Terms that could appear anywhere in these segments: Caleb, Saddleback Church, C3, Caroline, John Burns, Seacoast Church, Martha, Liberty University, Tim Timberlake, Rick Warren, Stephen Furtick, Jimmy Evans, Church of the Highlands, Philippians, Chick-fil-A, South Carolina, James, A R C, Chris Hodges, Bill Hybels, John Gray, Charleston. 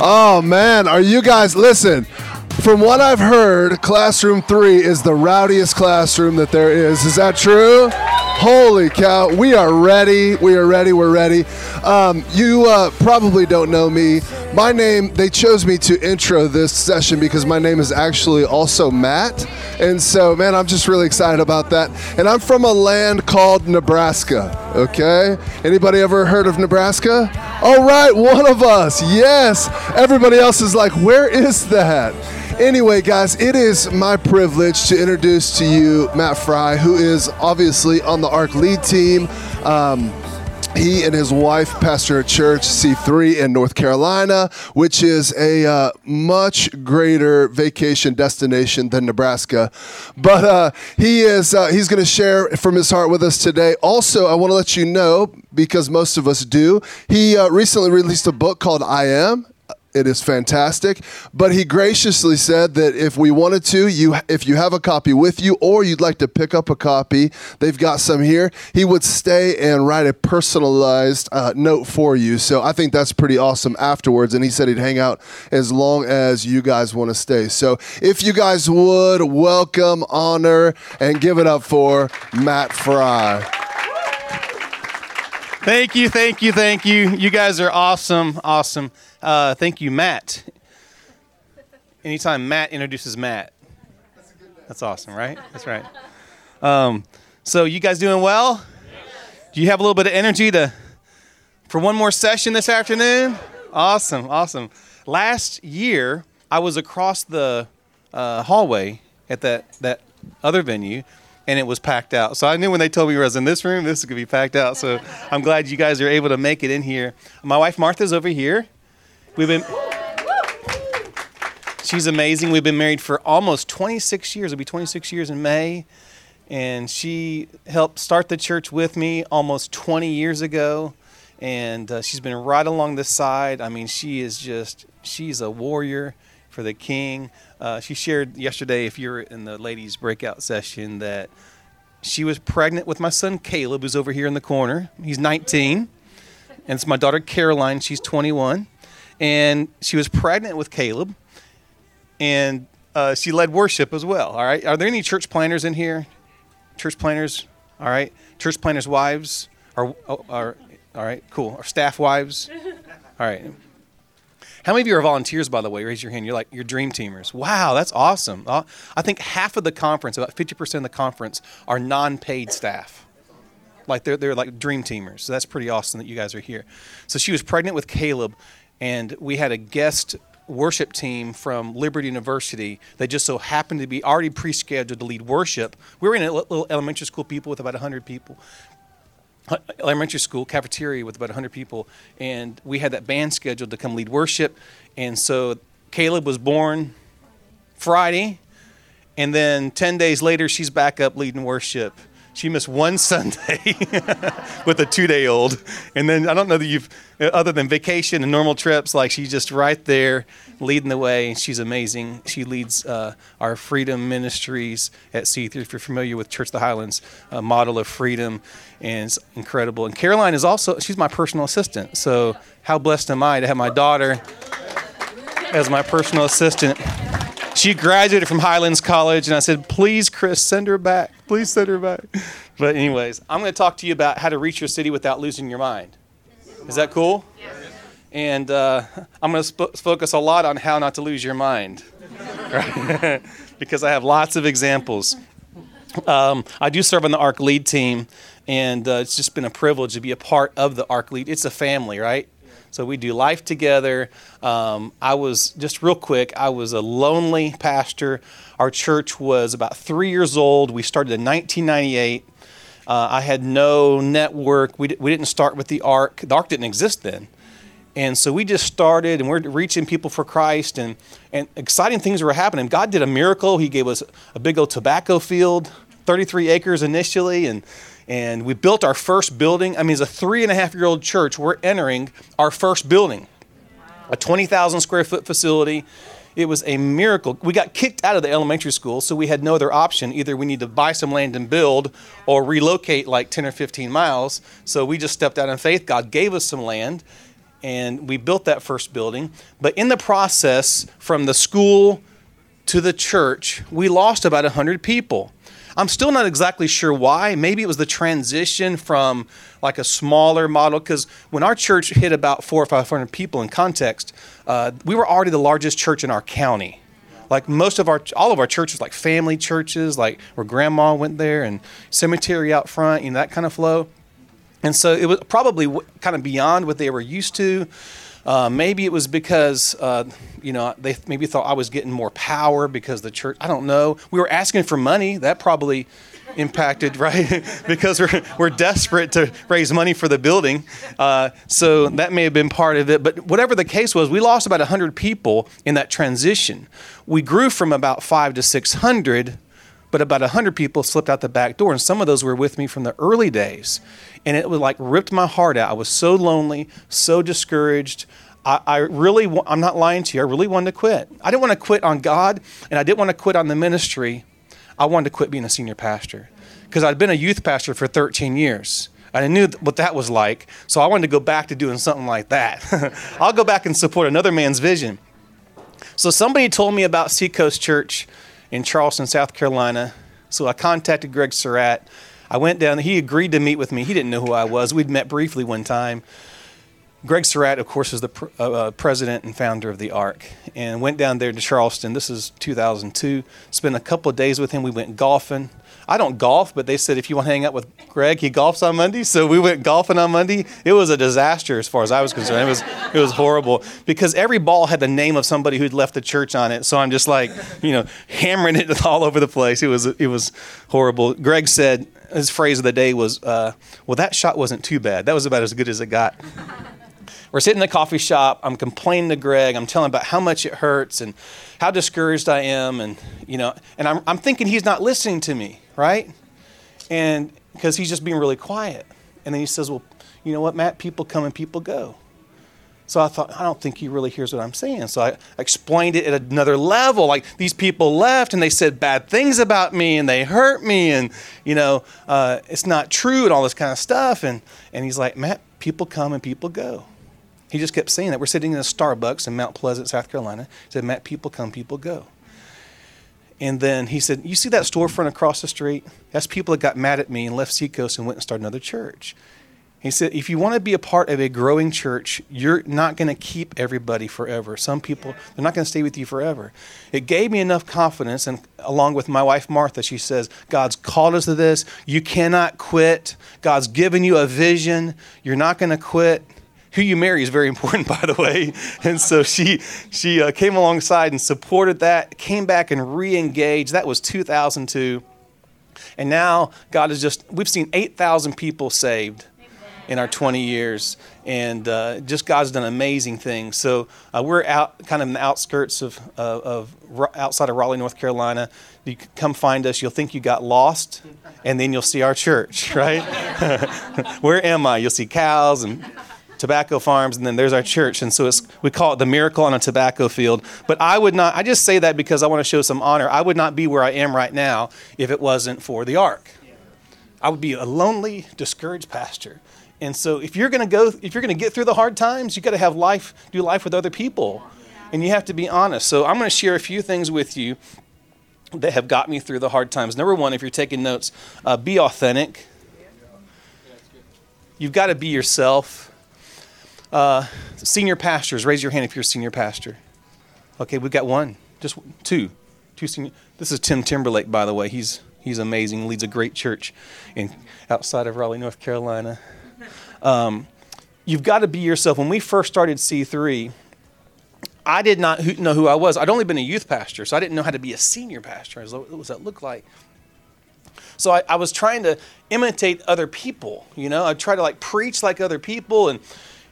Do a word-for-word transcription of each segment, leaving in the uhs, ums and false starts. Oh, man. Are you guys, listen, from what I've heard, Classroom three is the rowdiest classroom that there is. Is that true? Holy cow. We are ready. We are ready. We're ready. Um, you uh, probably don't know me. My name, they chose me to intro this session because my name is actually also Matt. And so, man, I'm just really excited about that. And I'm from a land called Nebraska, okay? Anybody ever heard of Nebraska? All right, one of us, yes. Everybody else is like, where is that? Anyway, guys, it is my privilege to introduce to you Matt Fry, who is obviously on the A R C lead team. Um, he and his wife pastor a church, C three, in North Carolina, which is a uh, much greater vacation destination than Nebraska. But uh, he is uh, he's going to share from his heart with us today. Also, I want to let you know, because most of us do, he uh, recently released a book called I Am. It is fantastic, but he graciously said that if we wanted to, you if you have a copy with you or you'd like to pick up a copy, they've got some here, he would stay and write a personalized uh, note for you. So I think that's pretty awesome afterwards, and he said he'd hang out as long as you guys want to stay. So if you guys would, welcome, honor, and give it up for Matt Fry. Thank you, thank you, thank you. You guys are awesome, awesome. Uh, thank you, Matt. Anytime Matt introduces Matt. That's a good name. That's awesome, right? That's right. Um, so you guys doing well? Yes. Do you have a little bit of energy to for one more session this afternoon? Awesome, awesome. Last year, I was across the uh, hallway at that, that other venue, and it was packed out. So I knew when they told me I was in this room, this is going to be packed out. So I'm glad you guys are able to make it in here. My wife Martha's over here. We've been, she's amazing. We've been married for almost twenty-six years. It'll be twenty-six years in May. And she helped start the church with me almost twenty years ago. And uh, she's been right along this side. I mean, she is just, she's a warrior for the King. Uh, she shared yesterday, if you were in the ladies' breakout session, that she was pregnant with my son Caleb, who's over here in the corner. He's nineteen, and it's my daughter Caroline. She's twenty-one, and she was pregnant with Caleb, and uh, she led worship as well. All right, are there any church planners in here? Church planners, all right. Church planners' wives, or oh, all right, cool. Or staff wives, all right. How many of you are volunteers, by the way? Raise your hand. You're like, you're dream teamers. Wow, that's awesome. I think half of the conference, about fifty percent of the conference, are non-paid staff. Like, they're they're like dream teamers. So that's pretty awesome that you guys are here. So she was pregnant with Caleb, and we had a guest worship team from Liberty University. They just so happened to be already pre-scheduled to lead worship. We were in a little elementary school people with about one hundred people. Elementary school cafeteria with about one hundred people, and we had that band scheduled to come lead worship. And so Caleb was born Friday, and then ten days later she's back up leading worship. She missed one Sunday with a two-day-old, and then I don't know that you've, other than vacation and normal trips, like she's just right there leading the way. She's amazing. She leads uh, our freedom ministries at C three. If you're familiar with Church of the Highlands, a model of freedom, and it's incredible. And Caroline is also, she's my personal assistant. So how blessed am I to have my daughter as my personal assistant? She graduated from Highlands College, and I said, please, Chris, send her back. Please send her back. But anyways, I'm going to talk to you about how to reach your city without losing your mind. Is that cool? Yes. And uh, I'm going to sp- focus a lot on how not to lose your mind, right? Because I have lots of examples. Um, I do serve on the A R C lead team, and uh, it's just been a privilege to be a part of the A R C lead. It's a family, right? So we do life together. Um, I was, just real quick, I was a lonely pastor. Our church was about three years old. We started in nineteen ninety-eight. Uh, I had no network. We, d- we didn't start with the A R C. The A R C didn't exist then. And so we just started, and we're reaching people for Christ, and, and exciting things were happening. God did a miracle. He gave us a big old tobacco field, thirty-three acres initially, and And we built our first building. I mean, as a three and a half year old church, we're entering our first building, a twenty thousand square foot facility. It was a miracle. We got kicked out of the elementary school, so we had no other option. Either we need to buy some land and build or relocate like ten or fifteen miles. So we just stepped out in faith. God gave us some land. and we built that first building. But in the process, from the school to the church, we lost about one hundred people. I'm still not exactly sure why. Maybe it was the transition from like a smaller model, because when our church hit about four or five hundred people in context, uh, we were already the largest church in our county. Like most of our, all of our churches, like family churches, like where grandma went there and cemetery out front, you know, that kind of flow. And so it was probably w- kind of beyond what they were used to. Uh, maybe it was because, uh, you know, they maybe thought I was getting more power because the church, I don't know. We were asking for money. That probably impacted, right? Because we're we're desperate to raise money for the building. Uh, so that may have been part of it. But whatever the case was, we lost about one hundred people in that transition. We grew from about five to six hundred, but about one hundred people slipped out the back door. And some of those were with me from the early days. And it was like ripped my heart out. I was so lonely, so discouraged. I, I really, I'm not lying to you. I really wanted to quit. I didn't want to quit on God, and I didn't want to quit on the ministry. I wanted to quit being a senior pastor because I'd been a youth pastor for thirteen years. And I knew what that was like. So I wanted to go back to doing something like that. I'll go back and support another man's vision. So somebody told me about Seacoast Church in Charleston, South Carolina. So I contacted Greg Surratt. I went down. He agreed to meet with me. He didn't know who I was. We'd met briefly one time. Greg Surratt, of course, is the pr- uh, president and founder of the A R C, and went down there to Charleston. This is two thousand two. Spent a couple of days with him. We went golfing. I don't golf, but they said if you want to hang out with Greg, he golfs on Monday. So we went golfing on Monday. It was a disaster as far as I was concerned. It was it was horrible because every ball had the name of somebody who'd left the church on it. So I'm just like, you know, hammering it all over the place. It was it was horrible. Greg said his phrase of the day was, uh, "Well, that shot wasn't too bad. That was about as good as it got." We're sitting in a coffee shop. I'm complaining to Greg. I'm telling him about how much it hurts and how discouraged I am. And, you know, and I'm, I'm thinking he's not listening to me, right? And because he's just being really quiet. And then he says, well, you know what, Matt, people come and people go. So I thought, I don't think he really hears what I'm saying. So I explained it at another level. Like these people left and they said bad things about me and they hurt me. And, you know, uh, it's not true and all this kind of stuff. And, and he's like, Matt, people come and people go. He just kept saying that. We're sitting in a Starbucks in Mount Pleasant, South Carolina. He said, Matt, people come, people go. And then he said, you see that storefront across the street? That's people that got mad at me and left Seacoast and went and started another church. He said, if you want to be a part of a growing church, you're not going to keep everybody forever. Some people, they're not going to stay with you forever. It gave me enough confidence. And along with my wife, Martha, she says, God's called us to this. You cannot quit. God's given you a vision. You're not going to quit. Who you marry is very important, by the way. And so she she uh, came alongside and supported that, came back and re-engaged. That was two thousand two. And now God has just, we've seen eight thousand people saved in our twenty years. And uh, just God's done amazing things. So uh, we're out kind of in the outskirts of, uh, of outside of Raleigh, North Carolina. You come find us. You'll think you got lost, and then you'll see our church, right? Where am I? You'll see cows and tobacco farms, and then there's our church. And so it's, we call it the miracle on a tobacco field. But I would not, I just say that because I want to show some honor. I would not be where I am right now if it wasn't for the A R C. I would be a lonely, discouraged pastor. And so if you're going to go, if you're going to get through the hard times, you got to have life, do life with other people. And you have to be honest. So I'm going to share a few things with you that have got me through the hard times. Number one, if you're taking notes, uh, be authentic. You've got to be yourself. Uh, senior pastors, raise your hand if you're a senior pastor. Okay, we've got one, just two, two senior. This is Tim Timberlake, by the way. He's he's amazing. Leads a great church in outside of Raleigh, North Carolina. Um, you've got to be yourself. When we first started C three, I did not know who I was. I'd only been a youth pastor, so I didn't know how to be a senior pastor. I was like, what does that look like? So I, I was trying to imitate other people. You know, I tried to like preach like other people. And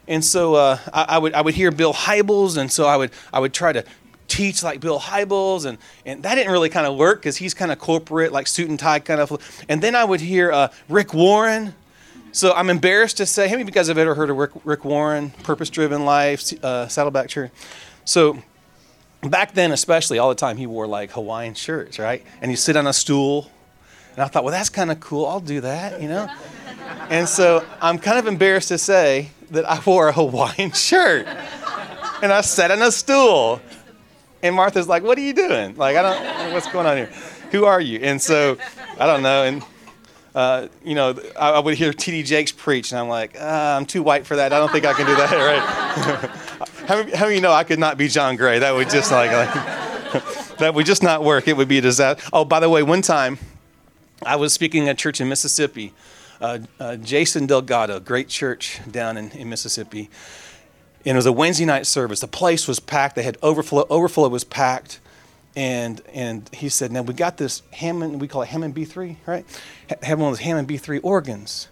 And so uh, I, I would I would hear Bill Hybels, and so I would I would try to teach like Bill Hybels, and, and that didn't really kind of work because he's kind of corporate, like suit and tie kind of. And then I would hear uh, Rick Warren. So I'm embarrassed to say, how many of you guys have ever heard of Rick, Rick Warren, Purpose Driven Life, uh, Saddleback Church? So back then especially, all the time he wore like Hawaiian shirts, right? And he'd sit on a stool. And I thought, well, that's kind of cool. I'll do that, you know? And so I'm kind of embarrassed to say that I wore a Hawaiian shirt. And I sat on a stool. And Martha's like, what are you doing? Like, I don't know what's going on here. Who are you? And so, I don't know. And, uh, you know, I, I would hear T D Jakes preach, and I'm like, uh, I'm too white for that. I don't think I can do that, right? how, many, how many of you know I could not be John Gray? That would just like, like that would just not work. It would be a disaster. Oh, by the way, one time I was speaking at a church in Mississippi, uh, uh, Jason Delgado, great church down in, in Mississippi. And it was a Wednesday night service. The place was packed. They had overflow. Overflow was packed. And and he said, now we got this Hammond, we call it Hammond B three, right? Have one of those Hammond B three organs.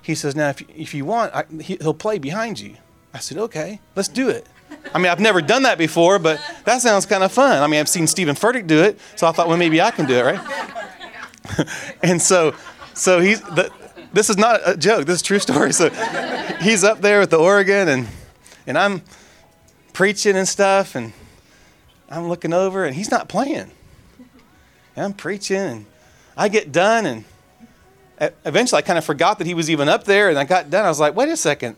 He says, now if, if you want, I, he, he'll play behind you. I said, okay, let's do it. I mean, I've never done that before, but that sounds kind of fun. I mean, I've seen Stephen Furtick do it, so I thought, well, maybe I can do it, right? and so so he's, the, this is not a joke, this is a true story. So he's up there with the organ, and and I'm preaching and stuff, and I'm looking over, and he's not playing. And I'm preaching, and I get done, and eventually I kind of forgot that he was even up there, and I got done. I was like, wait a second.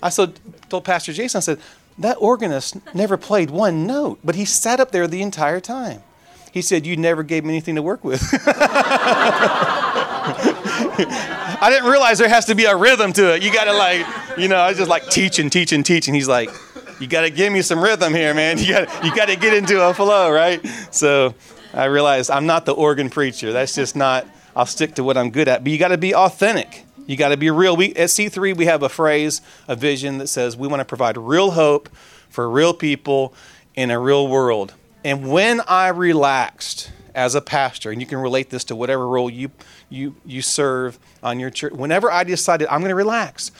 I so told Pastor Jason, I said, that organist never played one note, but he sat up there the entire time. He said, you never gave me anything to work with. I didn't realize there has to be a rhythm to it. You got to like, you know, I was just like teaching, teaching, teaching. He's like, you got to give me some rhythm here, man. You got you got to get into a flow, right? So I realized I'm not the organ preacher. That's just not, I'll stick to what I'm good at. But you got to be authentic. You got to be real. We at C three, we have a phrase, a vision that says we want to provide real hope for real people in a real world. And when I relaxed as a pastor, and you can relate this to whatever role you you you serve on your church, whenever I decided I'm going to relax,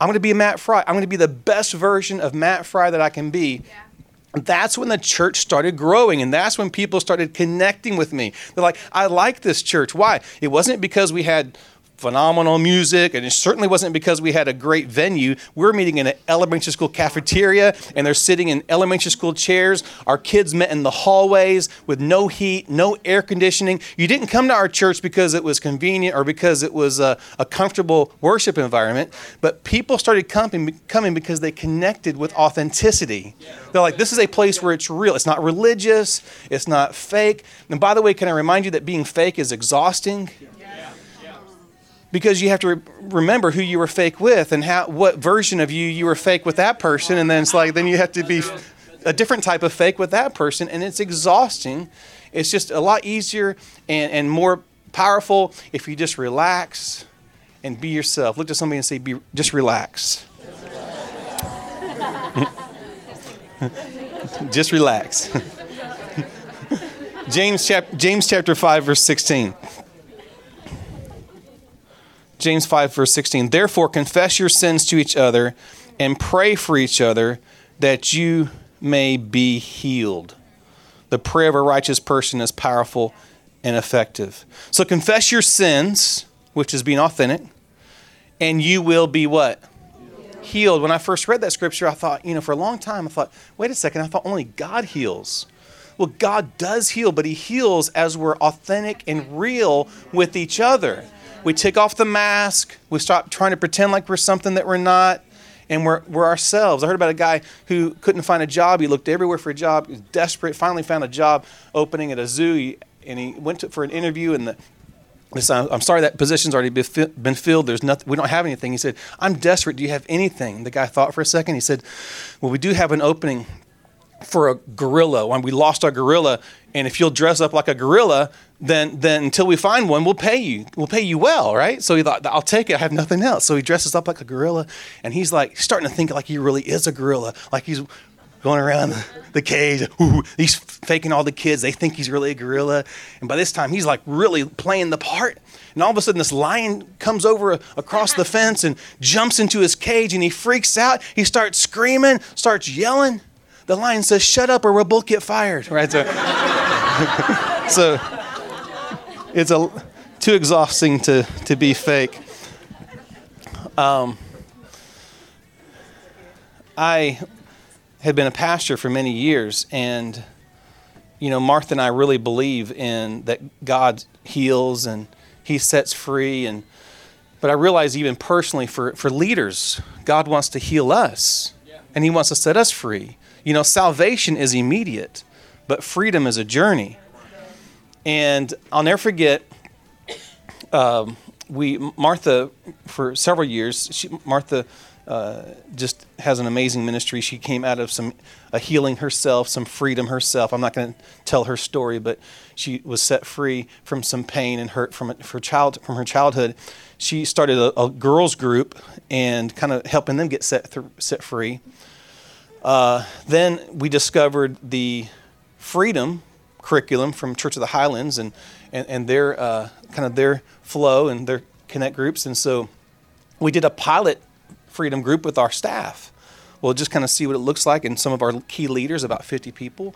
I'm going to be Matt Fry. I'm going to be the best version of Matt Fry that I can be. Yeah. That's when the church started growing, and that's when people started connecting with me. They're like, I like this church. Why? It wasn't because we had phenomenal music, and it certainly wasn't because we had a great venue. We're meeting in an elementary school cafeteria, and they're sitting in elementary school chairs. Our kids met in the hallways with no heat, no air conditioning. You didn't come to our church because it was convenient or because it was a, a comfortable worship environment, but people started coming, coming because they connected with authenticity. They're like, this is a place where it's real. It's not religious. It's not fake. And by the way, can I remind you that being fake is exhausting? Because you have to re- remember who you were fake with and how what version of you you were fake with that person. And then it's like, then you have to be a different type of fake with that person. And it's exhausting. It's just a lot easier and, and more powerful if you just relax and be yourself. Look to somebody and say, be, just relax. Just relax. James, chap- James chapter five, verse sixteen. James five, verse sixteen, therefore confess your sins to each other and pray for each other that you may be healed. The prayer of a righteous person is powerful and effective. So confess your sins, which is being authentic, and you will be what? Healed. Healed. When I first read that scripture, I thought, you know, for a long time, I thought, wait a second, I thought only God heals. Well, God does heal, but he heals as we're authentic and real with each other. We take off the mask. We stop trying to pretend like we're something that we're not, and we're we're ourselves. I heard about a guy who couldn't find a job. He looked everywhere for a job. He was desperate. Finally found a job opening at a zoo, he, and he went to, for an interview. And the, this, I'm sorry, that position's already been filled. There's nothing. We don't have anything. He said, "I'm desperate. Do you have anything?" The guy thought for a second. He said, "Well, we do have an opening for a gorilla. When we lost our gorilla, and if you'll dress up like a gorilla, then then until we find one, we'll pay you. We'll pay you well, right?" So he thought, I'll take it. I have nothing else. So he dresses up like a gorilla, and he's like starting to think like he really is a gorilla. Like he's going around the, the cage. Ooh, he's faking all the kids. They think he's really a gorilla. And by this time, he's like really playing the part. And all of a sudden, this lion comes over across the fence and jumps into his cage, and he freaks out. He starts screaming, starts yelling. The lion says, shut up or we'll both get fired. Right? So, so it's a, too exhausting to, to be fake. Um, I had been a pastor for many years, and, you know, Martha and I really believe in that God heals and he sets free. And But I realize even personally for, for leaders, God wants to heal us, and he wants to set us free. You know, salvation is immediate, but freedom is a journey. And I'll never forget, um, we Martha, for several years, she, Martha uh, just has an amazing ministry. She came out of some a healing herself, some freedom herself. I'm not going to tell her story, but she was set free from some pain and hurt from her child from her childhood. She started a, a girls group and kind of helping them get set th- set free. Uh, then we discovered the freedom curriculum from Church of the Highlands and and, and their uh, kind of their flow and their connect groups. And so we did a pilot freedom group with our staff. We'll just kind of see what it looks like, and some of our key leaders, about fifty people.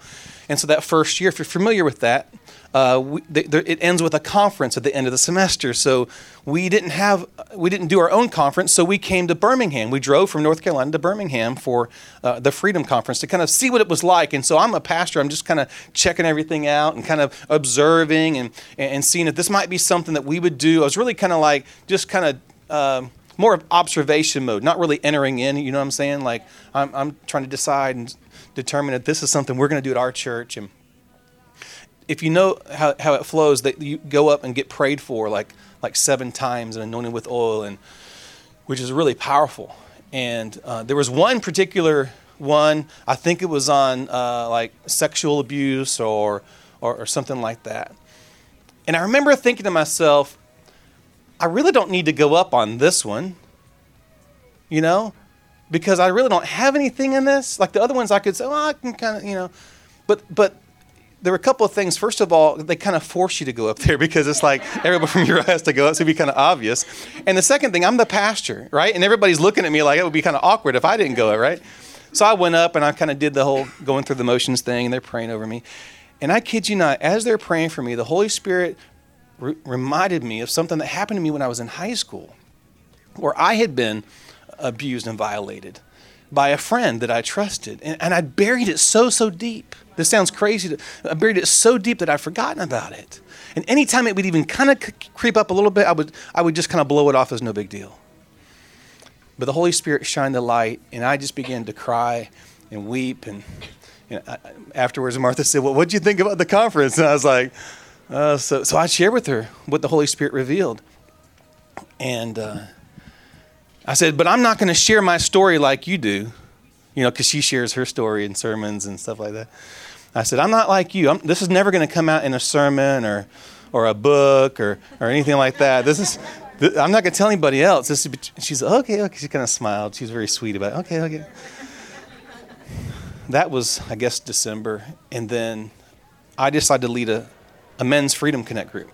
And so that first year, if you're familiar with that, uh, we, the, the, it ends with a conference at the end of the semester. So we didn't have, we didn't do our own conference, so we came to Birmingham. We drove from North Carolina to Birmingham for uh, the Freedom Conference to kind of see what it was like. And so I'm a pastor. I'm just kind of checking everything out and kind of observing and, and seeing if this might be something that we would do. I was really kind of like just kind of... Um, more of observation mode, not really entering in, you know what I'm saying? Like, I'm, I'm trying to decide and determine that this is something we're going to do at our church. And if you know how, how it flows, that you go up and get prayed for like like seven times and anointed with oil, and which is really powerful. And uh, there was one particular one, I think it was on uh, like sexual abuse or, or or something like that. And I remember thinking to myself, I really don't need to go up on this one, you know, because I really don't have anything in this. Like the other ones I could say, well, I can kind of, you know, but but there were a couple of things. First of all, they kind of force you to go up there because it's like everybody from your has to go up, so it'd be kind of obvious. And the second thing, I'm the pastor, right? And everybody's looking at me like it would be kind of awkward if I didn't go up, right? So I went up and I kind of did the whole going through the motions thing, and they're praying over me. And I kid you not, as they're praying for me, the Holy Spirit reminded me of something that happened to me when I was in high school, where I had been abused and violated by a friend that I trusted. And, and I buried it so, so deep. This sounds crazy. To, I buried it so deep that I'd forgotten about it. And anytime it would even kind of c- creep up a little bit, I would, I would just kind of blow it off as no big deal. But the Holy Spirit shined the light, and I just began to cry and weep. And you know, I, afterwards, Martha said, well, what'd you think about the conference? And I was like, Uh, so, so I shared with her what the Holy Spirit revealed. And uh, I said, but I'm not going to share my story like you do, you know, because she shares her story in sermons and stuff like that. I said, I'm not like you. I'm, this is never going to come out in a sermon or or a book or, or anything like that. This is, th- I'm not going to tell anybody else. This is, she's okay, okay. She kind of smiled. She's very sweet about it. Okay, okay. That was, I guess, December. And then I decided to lead a, a men's freedom connect group.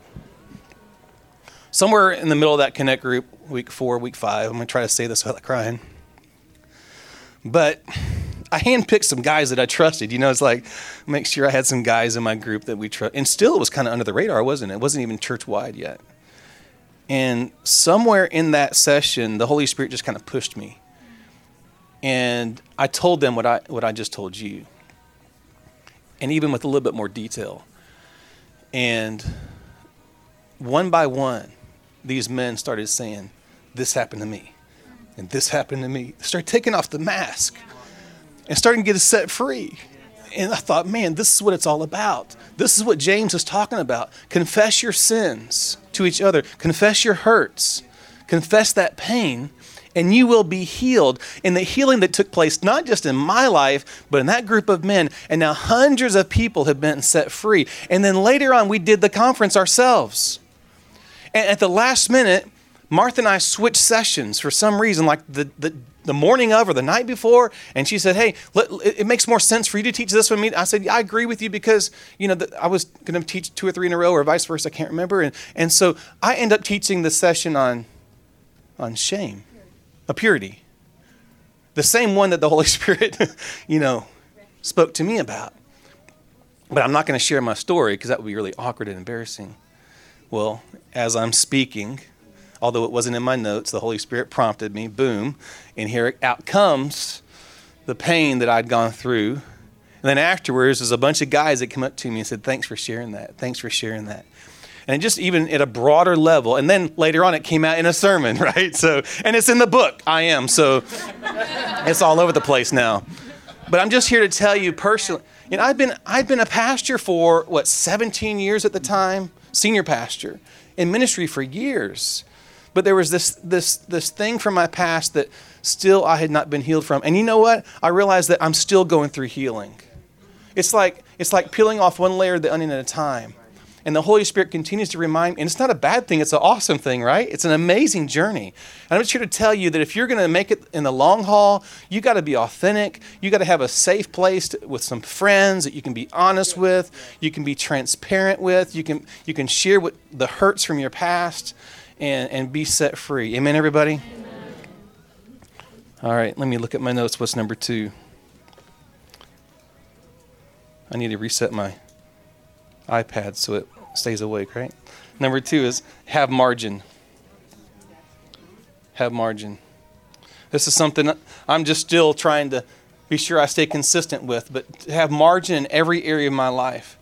Somewhere in the middle of that connect group, week four, week five, I'm going to try to say this without crying. But I handpicked some guys that I trusted. You know, it's like, make sure I had some guys in my group that we trust. And still, it was kind of under the radar, wasn't it? It wasn't even church-wide yet. And somewhere in that session, the Holy Spirit just kind of pushed me. And I told them what I what I just told you. And even with a little bit more detail. And one by one, these men started saying, this happened to me, and this happened to me. They started taking off the mask and starting to get us set free. And I thought, man, this is what it's all about. This is what James is talking about. Confess your sins to each other. Confess your hurts. Confess that pain, and you will be healed. And the healing that took place, not just in my life, but in that group of men. And now hundreds of people have been set free. And then later on, we did the conference ourselves. And at the last minute, Martha and I switched sessions for some reason, like the, the, the morning of or the night before. And she said, hey, let, it makes more sense for you to teach this one. I said, yeah, I agree with you because, you know, the, I was going to teach two or three in a row or vice versa. I can't remember. And, and so I end up teaching the session on, on shame. A purity. The same one that the Holy Spirit, you know, spoke to me about. But I'm not going to share my story because that would be really awkward and embarrassing. Well, as I'm speaking, although it wasn't in my notes, the Holy Spirit prompted me, boom, and here out comes the pain that I'd gone through. And then afterwards, there's a bunch of guys that come up to me and said, thanks for sharing that. Thanks for sharing that. and just even at a broader level. And then later on, it came out in a sermon, right? So, and it's in the book, I Am. So it's all over the place now. But I'm just here to tell you personally, you know, I've been I've been a pastor for, what, seventeen years at the time, senior pastor, in ministry for years. But there was this this this thing from my past that still I had not been healed from. And you know what? I realized that I'm still going through healing. It's like it's like peeling off one layer of the onion at a time. And the Holy Spirit continues to remind me. And it's not a bad thing. It's an awesome thing, right? It's an amazing journey. And I'm just here to tell you that if you're going to make it in the long haul, you got to be authentic. You got to have a safe place to, with some friends that you can be honest with. You can be transparent with. You can you can share what the hurts from your past and, and be set free. Amen, everybody? Amen. All right, let me look at my notes. What's number two? I need to reset my iPad so it stays awake, right? Number two is have margin. Have margin. This is something I'm just still trying to be sure I stay consistent with, but have margin in every area of my life.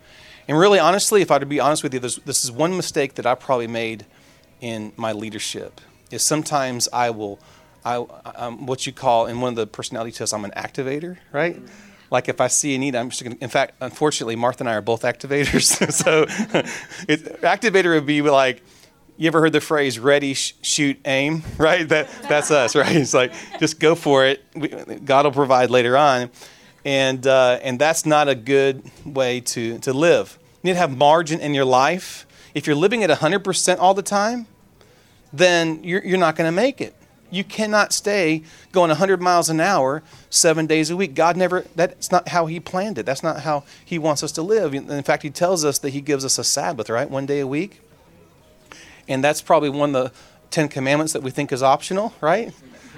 And really, honestly, if I were to be honest with you, this is one mistake that I probably made in my leadership, is sometimes I will, I, I'm what you call in one of the personality tests, I'm an activator, right? Like if I see a need, I'm just going to, in fact, unfortunately, Martha and I are both activators. So it, activator would be like, you ever heard the phrase, ready, sh- shoot, aim, right? That That's us, right? It's like, just go for it. We, God will provide later on. And uh, and that's not a good way to, to live. You need to have margin in your life. If you're living at one hundred percent all the time, then you're, you're not going to make it. You cannot stay going one hundred miles an hour seven days a week. God never, that's not how he planned it. That's not how he wants us to live. In fact, he tells us that he gives us a Sabbath, right? One day a week. And that's probably one of the Ten Commandments that we think is optional, right?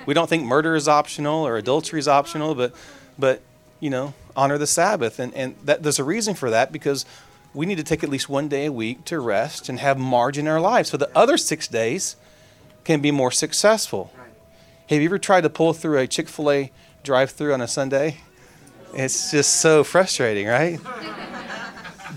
We don't think murder is optional or adultery is optional, but, but you know, honor the Sabbath. And, and that, there's a reason for that, because we need to take at least one day a week to rest and have margin in our lives. So the other six days can be more successful. Have you ever tried to pull through a Chick-fil-A drive-through on a Sunday? It's just so frustrating, right?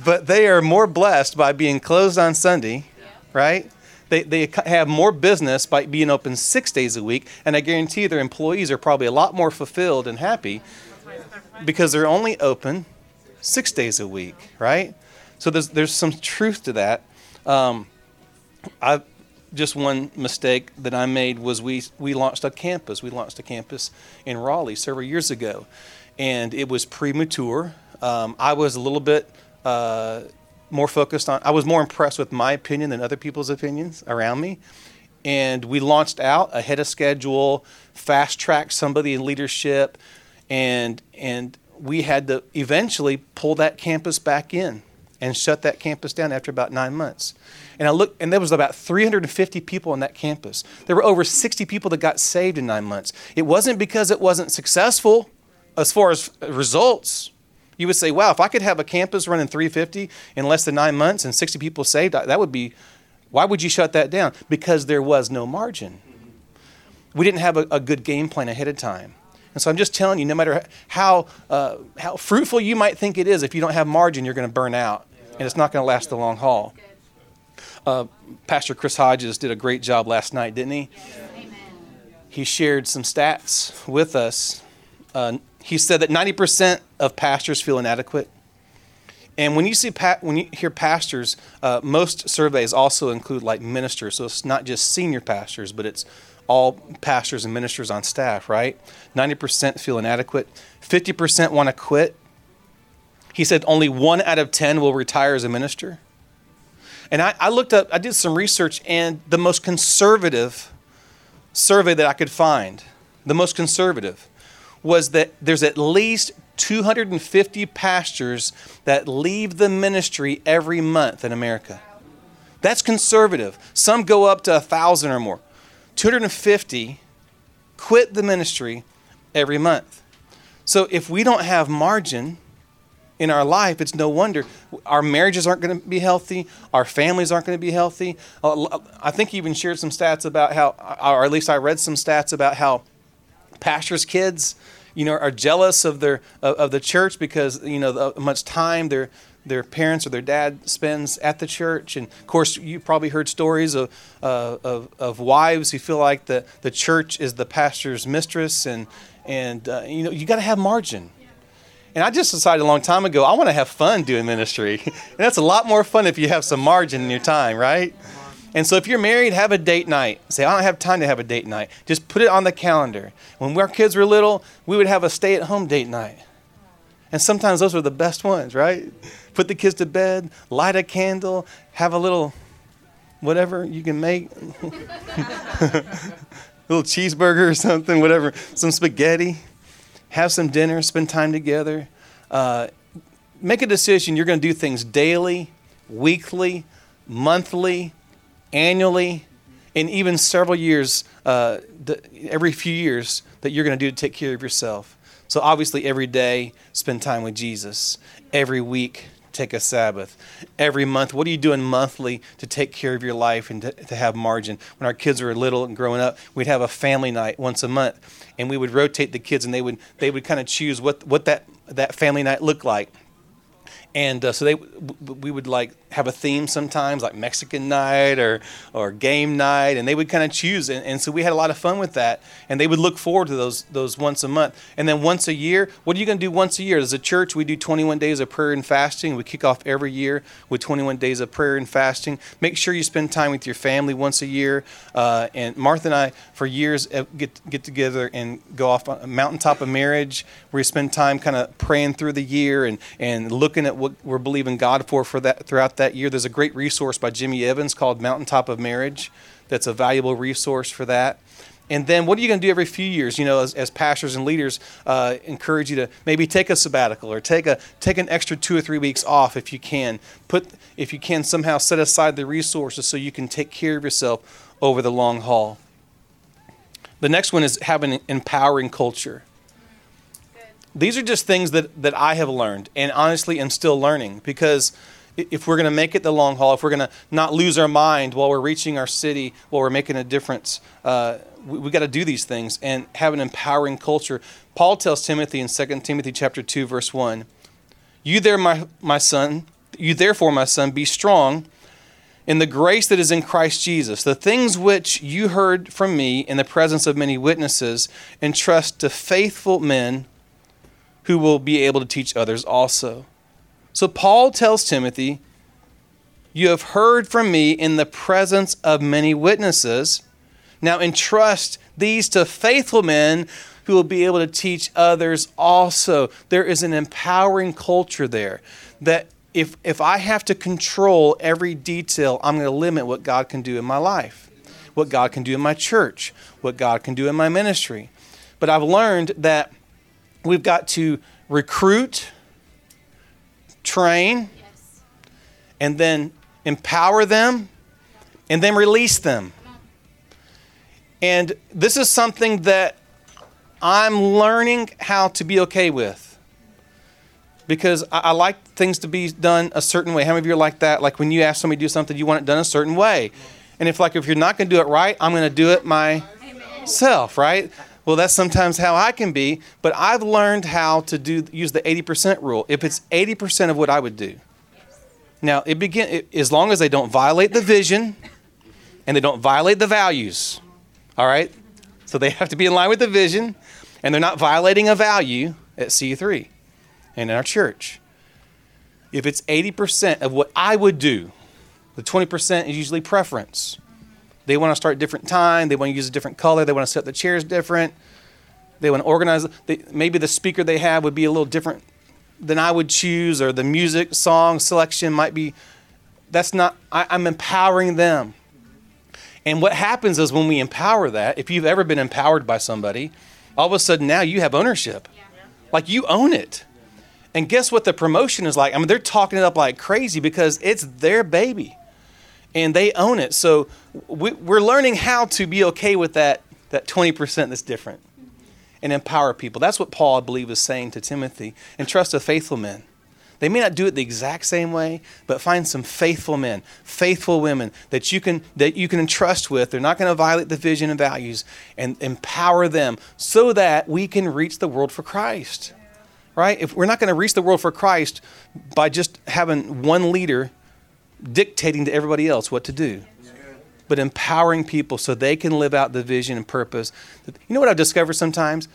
But they are more blessed by being closed on Sunday, right? They they have more business by being open six days a week, and I guarantee their employees are probably a lot more fulfilled and happy because they're only open six days a week, right? So there's there's some truth to that. Um, I've Just one mistake that I made was we, we launched a campus. We launched a campus in Raleigh several years ago, and it was premature. Um, I was a little bit uh, more focused on, I was more impressed with my opinion than other people's opinions around me. And we launched out ahead of schedule, fast-tracked somebody in leadership, and and we had to eventually pull that campus back in and shut that campus down after about nine months. And I looked, and there was about three hundred fifty people on that campus. There were over sixty people that got saved in nine months. It wasn't because it wasn't successful as far as results. You would say, wow, if I could have a campus running three hundred fifty in less than nine months and sixty people saved, that would be, why would you shut that down? Because there was no margin. We didn't have a, a good game plan ahead of time. And so I'm just telling you, no matter how uh, how fruitful you might think it is, if you don't have margin, you're going to burn out, and it's not going to last the long haul. Uh, Pastor Chris Hodges did a great job last night, didn't he? Yes. Amen. He shared some stats with us. Uh, he said that ninety percent of pastors feel inadequate. And when you see pa- when you hear pastors, uh, most surveys also include like ministers. So it's not just senior pastors, but it's all pastors and ministers on staff, right? ninety percent feel inadequate. fifty percent want to quit. He said only one out of ten will retire as a minister. And I, I looked up, I did some research, and the most conservative survey that I could find, the most conservative, was that there's at least two hundred fifty pastors that leave the ministry every month in America. That's conservative. Some go up to one thousand or more. two hundred fifty quit the ministry every month. So if we don't have margin in our life, it's no wonder our marriages aren't going to be healthy. Our families aren't going to be healthy. I think you even shared some stats about how, or at least I read some stats about how pastors' kids, you know, are jealous of their of, of the church because, you know, the, how much time their their parents or their dad spends at the church. And of course, you probably heard stories of uh, of, of wives who feel like the, the church is the pastor's mistress, and and uh, you know, you got to have margin. And I just decided a long time ago, I want to have fun doing ministry. And that's a lot more fun if you have some margin in your time, right? And so if you're married, have a date night. Say, I don't have time to have a date night. Just put it on the calendar. When our kids were little, we would have a stay-at-home date night. And sometimes those were the best ones, right? Put the kids to bed, light a candle, have a little whatever you can make. A little cheeseburger or something, whatever, some spaghetti. Have some dinner, spend time together. Uh, make a decision. You're going to do things daily, weekly, monthly, annually, and even several years, uh, the, every few years that you're going to do to take care of yourself. So obviously every day, spend time with Jesus. Every week, take a Sabbath. Every month, what are you doing monthly to take care of your life and to, to have margin? When our kids were little and growing up, we'd have a family night once a month, and we would rotate the kids, and they would they would kind of choose what what that that family night looked like. And uh, so they we would like have a theme sometimes, like Mexican night or or game night, and they would kind of choose. And, and so we had a lot of fun with that, and they would look forward to those those once a month. And then once a year, what are you going to do once a year? As a church, we do twenty-one days of prayer and fasting. We kick off every year with twenty-one days of prayer and fasting. Make sure you spend time with your family once a year. Uh, and Martha and I, for years, get get together and go off on a Mountaintop of Marriage, where we spend time kind of praying through the year and, and looking at what we're believing God for for that throughout that year. There's a great resource by Jimmy Evans called Mountaintop of Marriage. That's a valuable resource for that. And then what are you going to do every few years? You know, as, as pastors and leaders, uh, encourage you to maybe take a sabbatical or take a take an extra two or three weeks off if you can. Put if you can somehow set aside the resources so you can take care of yourself over the long haul. The next one is having an empowering culture. These are just things that, that I have learned, and honestly am still learning, because if we're going to make it the long haul, if we're going to not lose our mind while we're reaching our city, while we're making a difference, uh, we, we got to do these things and have an empowering culture. Paul tells Timothy in Second Timothy chapter two, verse one, You there, my, my son, you therefore, my son, be strong in the grace that is in Christ Jesus. The things which you heard from me in the presence of many witnesses, entrust to faithful men who will be able to teach others also. So Paul tells Timothy, you have heard from me in the presence of many witnesses. Now entrust these to faithful men who will be able to teach others also. There is an empowering culture there that if, if I have to control every detail, I'm going to limit what God can do in my life, what God can do in my church, what God can do in my ministry. But I've learned that we've got to recruit, train, yes, and then empower them, and then release them. And this is something that I'm learning how to be okay with, because I, I like things to be done a certain way. How many of you are like that? Like when you ask somebody to do something, you want it done a certain way. And if like if you're not going to do it right, I'm going to do it myself, right? Well, that's sometimes how I can be, but I've learned how to do use the eighty percent rule. If it's eighty percent of what I would do. Now, it begin it, as long as they don't violate the vision and they don't violate the values. All right? So they have to be in line with the vision, and they're not violating a value at C three and in our church. If it's eighty percent of what I would do, the twenty percent is usually preference. They want to start different time. They want to use a different color. They want to set the chairs different. They want to organize. They, maybe the speaker they have would be a little different than I would choose, or the music song selection might be. That's not, I, I'm empowering them. And what happens is when we empower that, if you've ever been empowered by somebody, all of a sudden now you have ownership. Yeah. Like you own it. And guess what the promotion is like? I mean, they're talking it up like crazy because it's their baby. And they own it. So we, we're learning how to be okay with that, that twenty percent that's different, and empower people. That's what Paul, I believe, is saying to Timothy. Entrust to faithful men. They may not do it the exact same way, but find some faithful men, faithful women that you can that you can entrust with. They're not going to violate the vision and values, and empower them so that we can reach the world for Christ. Right? If we're not going to reach the world for Christ by just having one leader dictating to everybody else what to do, but empowering people so they can live out the vision and purpose. You know what I've discovered sometimes?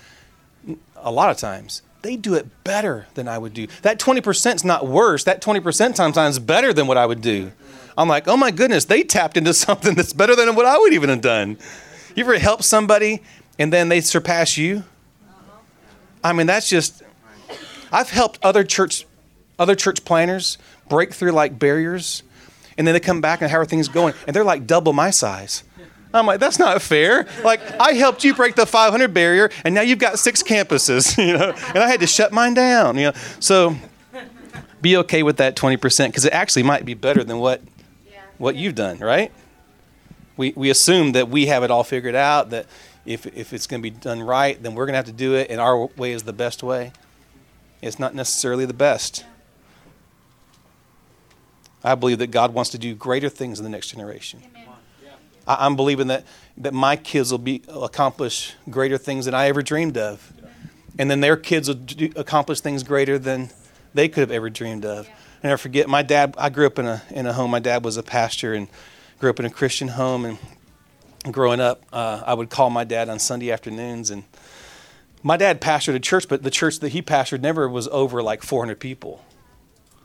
A lot of times, they do it better than I would do. That twenty percent is not worse. That twenty percent sometimes is better than what I would do. I'm like, oh my goodness, they tapped into something that's better than what I would even have done. You ever help somebody and then they surpass you? I mean, that's just, I've helped other church, other church planners break through like barriers. And then they come back and how are things going? And they're like double my size. I'm like, that's not fair. Like, I helped you break the five hundred barrier, and now you've got six campuses, you know, and I had to shut mine down, you know. So be okay with that twenty percent because it actually might be better than what what you've done, right? We we assume that we have it all figured out, that if if it's going to be done right, then we're going to have to do it, and our way is the best way. It's not necessarily the best. I believe that God wants to do greater things in the next generation. Amen. I'm believing that, that my kids will be accomplish greater things than I ever dreamed of. Yeah. And then their kids will do, accomplish things greater than they could have ever dreamed of. Yeah. I never forget, my dad, I grew up in a in a home. My dad was a pastor and grew up in a Christian home. And growing up, uh, I would call my dad on Sunday afternoons. And my dad pastored a church, but the church that he pastored never was over like four hundred people.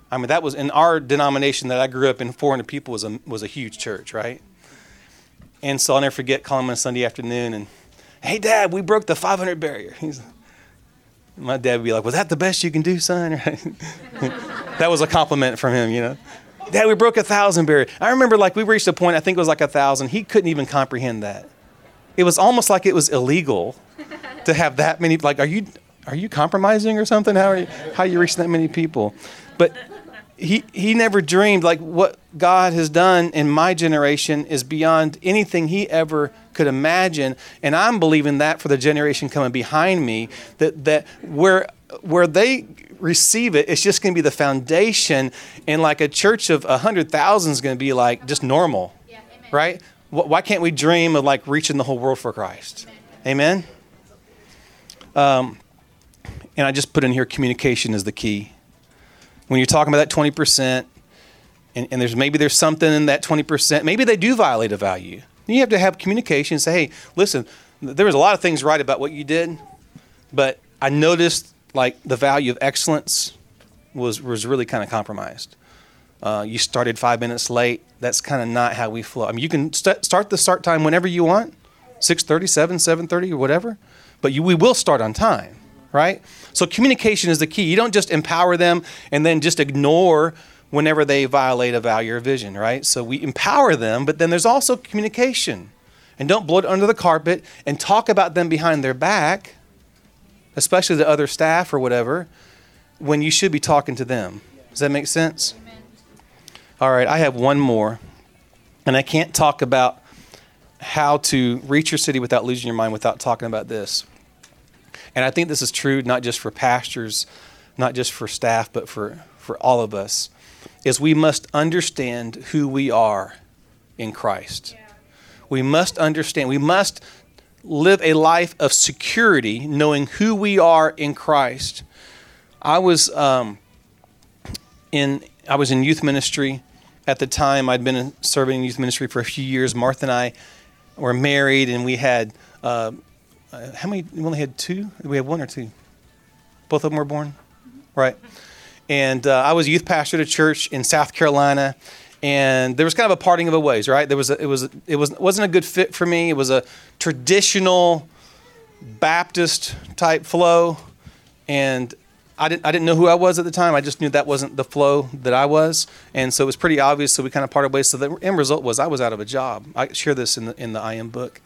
I mean, that was in our denomination that I grew up in. four hundred people was a was a huge church, right? And so I'll never forget calling him on Sunday afternoon and, hey, Dad, we broke the five hundred barrier. He's, my dad would be like, was that the best you can do, son? That was a compliment from him, you know. Dad, we broke a thousand barrier. I remember like we reached a point, I think it was like a thousand. He couldn't even comprehend that. It was almost like it was illegal to have that many. Like, are you are you compromising or something? How are you, how are you reaching that many people? But he he never dreamed, like, what God has done in my generation is beyond anything he ever could imagine. And I'm believing that for the generation coming behind me, that that where where they receive it, it's just going to be the foundation. And like a church of one hundred thousand is going to be like just normal, yeah, right? Why can't we dream of like reaching the whole world for Christ? Amen? Um, and I just put in here, communication is the key. When you're talking about that twenty percent, and, and there's maybe there's something in that twenty percent, maybe they do violate a value. You have to have communication and say, hey, listen, there was a lot of things right about what you did, but I noticed like the value of excellence was, was really kind of compromised. Uh, you started five minutes late. That's kind of not how we flow. I mean, you can st- start the start time whenever you want, six thirty, seven, seven thirty or whatever, but you, we will start on time. Right? So communication is the key. You don't just empower them and then just ignore whenever they violate a value or vision, right? So we empower them, but then there's also communication. And don't blow it under the carpet and talk about them behind their back, especially the other staff or whatever, when you should be talking to them. Does that make sense? Amen. All right, I have one more. And I can't talk about how to reach your city without losing your mind without talking about this. And I think this is true not just for pastors, not just for staff, but for, for all of us, is we must understand who we are in Christ. Yeah. We must understand. We must live a life of security, knowing who we are in Christ. I was um, in I was in youth ministry at the time. I'd been serving in youth ministry for a few years. Martha and I were married, and we had... Uh, Uh, how many? We only had two? Did we have one or two? Both of them were born? Right. And uh, I was a youth pastor at a church in South Carolina, and there was kind of a parting of the ways, right? There was a, it was it was wasn't a good fit for me. It was a traditional Baptist type flow, and I didn't I didn't know who I was at the time. I just knew that wasn't the flow that I was, and so it was pretty obvious. So we kind of parted ways. So the end result was I was out of a job. I share this in the in the I Am book.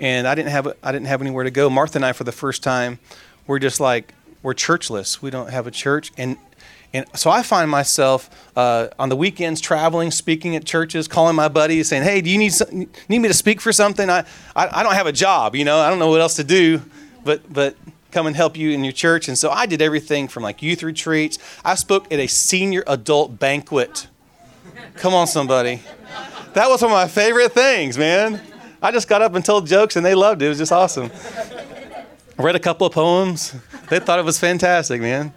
And I didn't have I didn't have anywhere to go. Martha and I, for the first time, we're just like, we're churchless. We don't have a church. And and so I find myself uh, on the weekends traveling, speaking at churches, calling my buddies, saying, hey, do you need some, need me to speak for something? I, I I don't have a job, you know. I don't know what else to do. But but come and help you in your church. And so I did everything from like youth retreats. I spoke at a senior adult banquet. Come on, somebody. That was one of my favorite things, man. I just got up and told jokes and they loved it. It was just awesome. I read a couple of poems. They thought it was fantastic, man.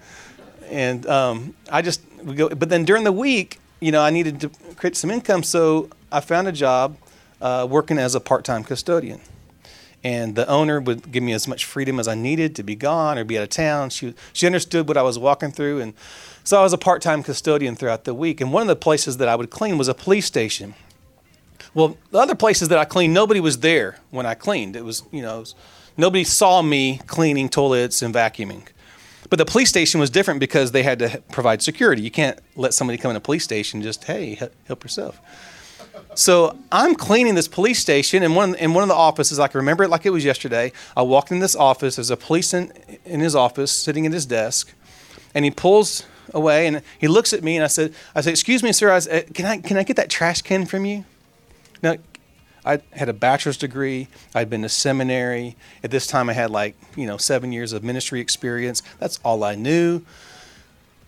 And um, I just would go. But then during the week, you know, I needed to create some income. So I found a job uh, working as a part-time custodian. And the owner would give me as much freedom as I needed to be gone or be out of town. She she understood what I was walking through. And so I was a part-time custodian throughout the week. And one of the places that I would clean was a police station. Well, the other places that I cleaned, nobody was there when I cleaned. It was, you know, was, nobody saw me cleaning toilets and vacuuming. But the police station was different because they had to provide security. You can't let somebody come in a police station just, hey, help yourself. So I'm cleaning this police station, and one in one of the offices, I can remember it like it was yesterday. I walked in this office. There's a policeman in, in his office sitting at his desk, and he pulls away and he looks at me, and I said, "I said, excuse me, sir. I was, can I can I get that trash can from you?" Now, I had a bachelor's degree. I'd been to seminary. At this time, I had like you know seven years of ministry experience. That's all I knew.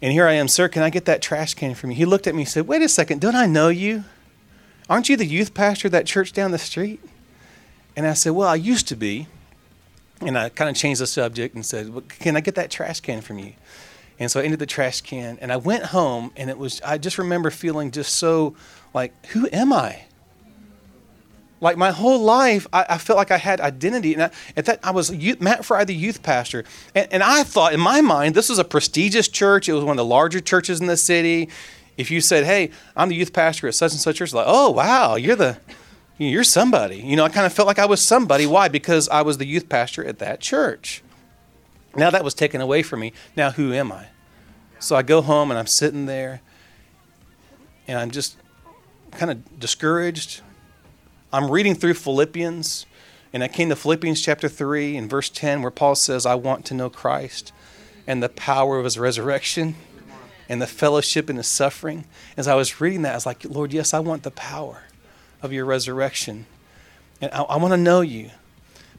And here I am, sir. Can I get that trash can from you? He looked at me and said, "Wait a second. Don't I know you? Aren't you the youth pastor of that church down the street?" And I said, well, I used to be. And I kind of changed the subject and said, well, can I get that trash can from you? And so I ended the trash can. And I went home, and it was, I just remember feeling just so like, who am I? Like my whole life, I, I felt like I had identity. And I, at that, I was youth, Matt Fry, the youth pastor. And, and I thought, in my mind, this was a prestigious church. It was one of the larger churches in the city. If you said, "Hey, I'm the youth pastor at such and such church," like, "Oh, wow, you're the, you're somebody." You know, I kind of felt like I was somebody. Why? Because I was the youth pastor at that church. Now that was taken away from me. Now who am I? So I go home and I'm sitting there, and I'm just kind of discouraged. I'm reading through Philippians, and I came to Philippians chapter three and verse ten, where Paul says, "I want to know Christ and the power of His resurrection." And the fellowship and the suffering. As I was reading that, I was like, Lord, yes, I want the power of your resurrection. And I, I want to know you.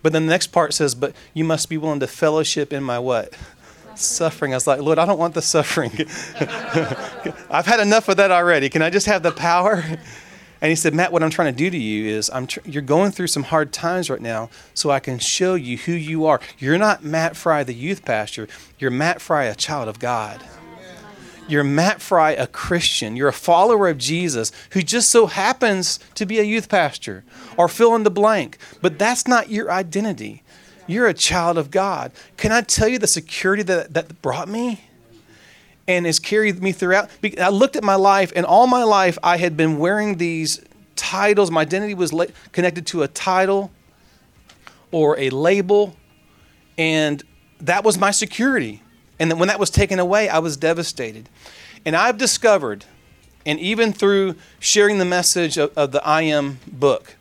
But then the next part says, but you must be willing to fellowship in my what? Suffering. suffering. I was like, Lord, I don't want the suffering. I've had enough of that already. Can I just have the power? And he said, Matt, what I'm trying to do to you is I'm tr- you're going through some hard times right now, so I can show you who you are. You're not Matt Fry, the youth pastor. You're Matt Fry, a child of God. You're Matt Fry, a Christian. You're a follower of Jesus who just so happens to be a youth pastor or fill in the blank. But that's not your identity. You're a child of God. Can I tell you the security that, that brought me and has carried me throughout? I looked at my life, and all my life I had been wearing these titles. My identity was connected to a title or a label, and that was my security. And then when that was taken away, I was devastated. And I've discovered, and even through sharing the message of, of the I Am book,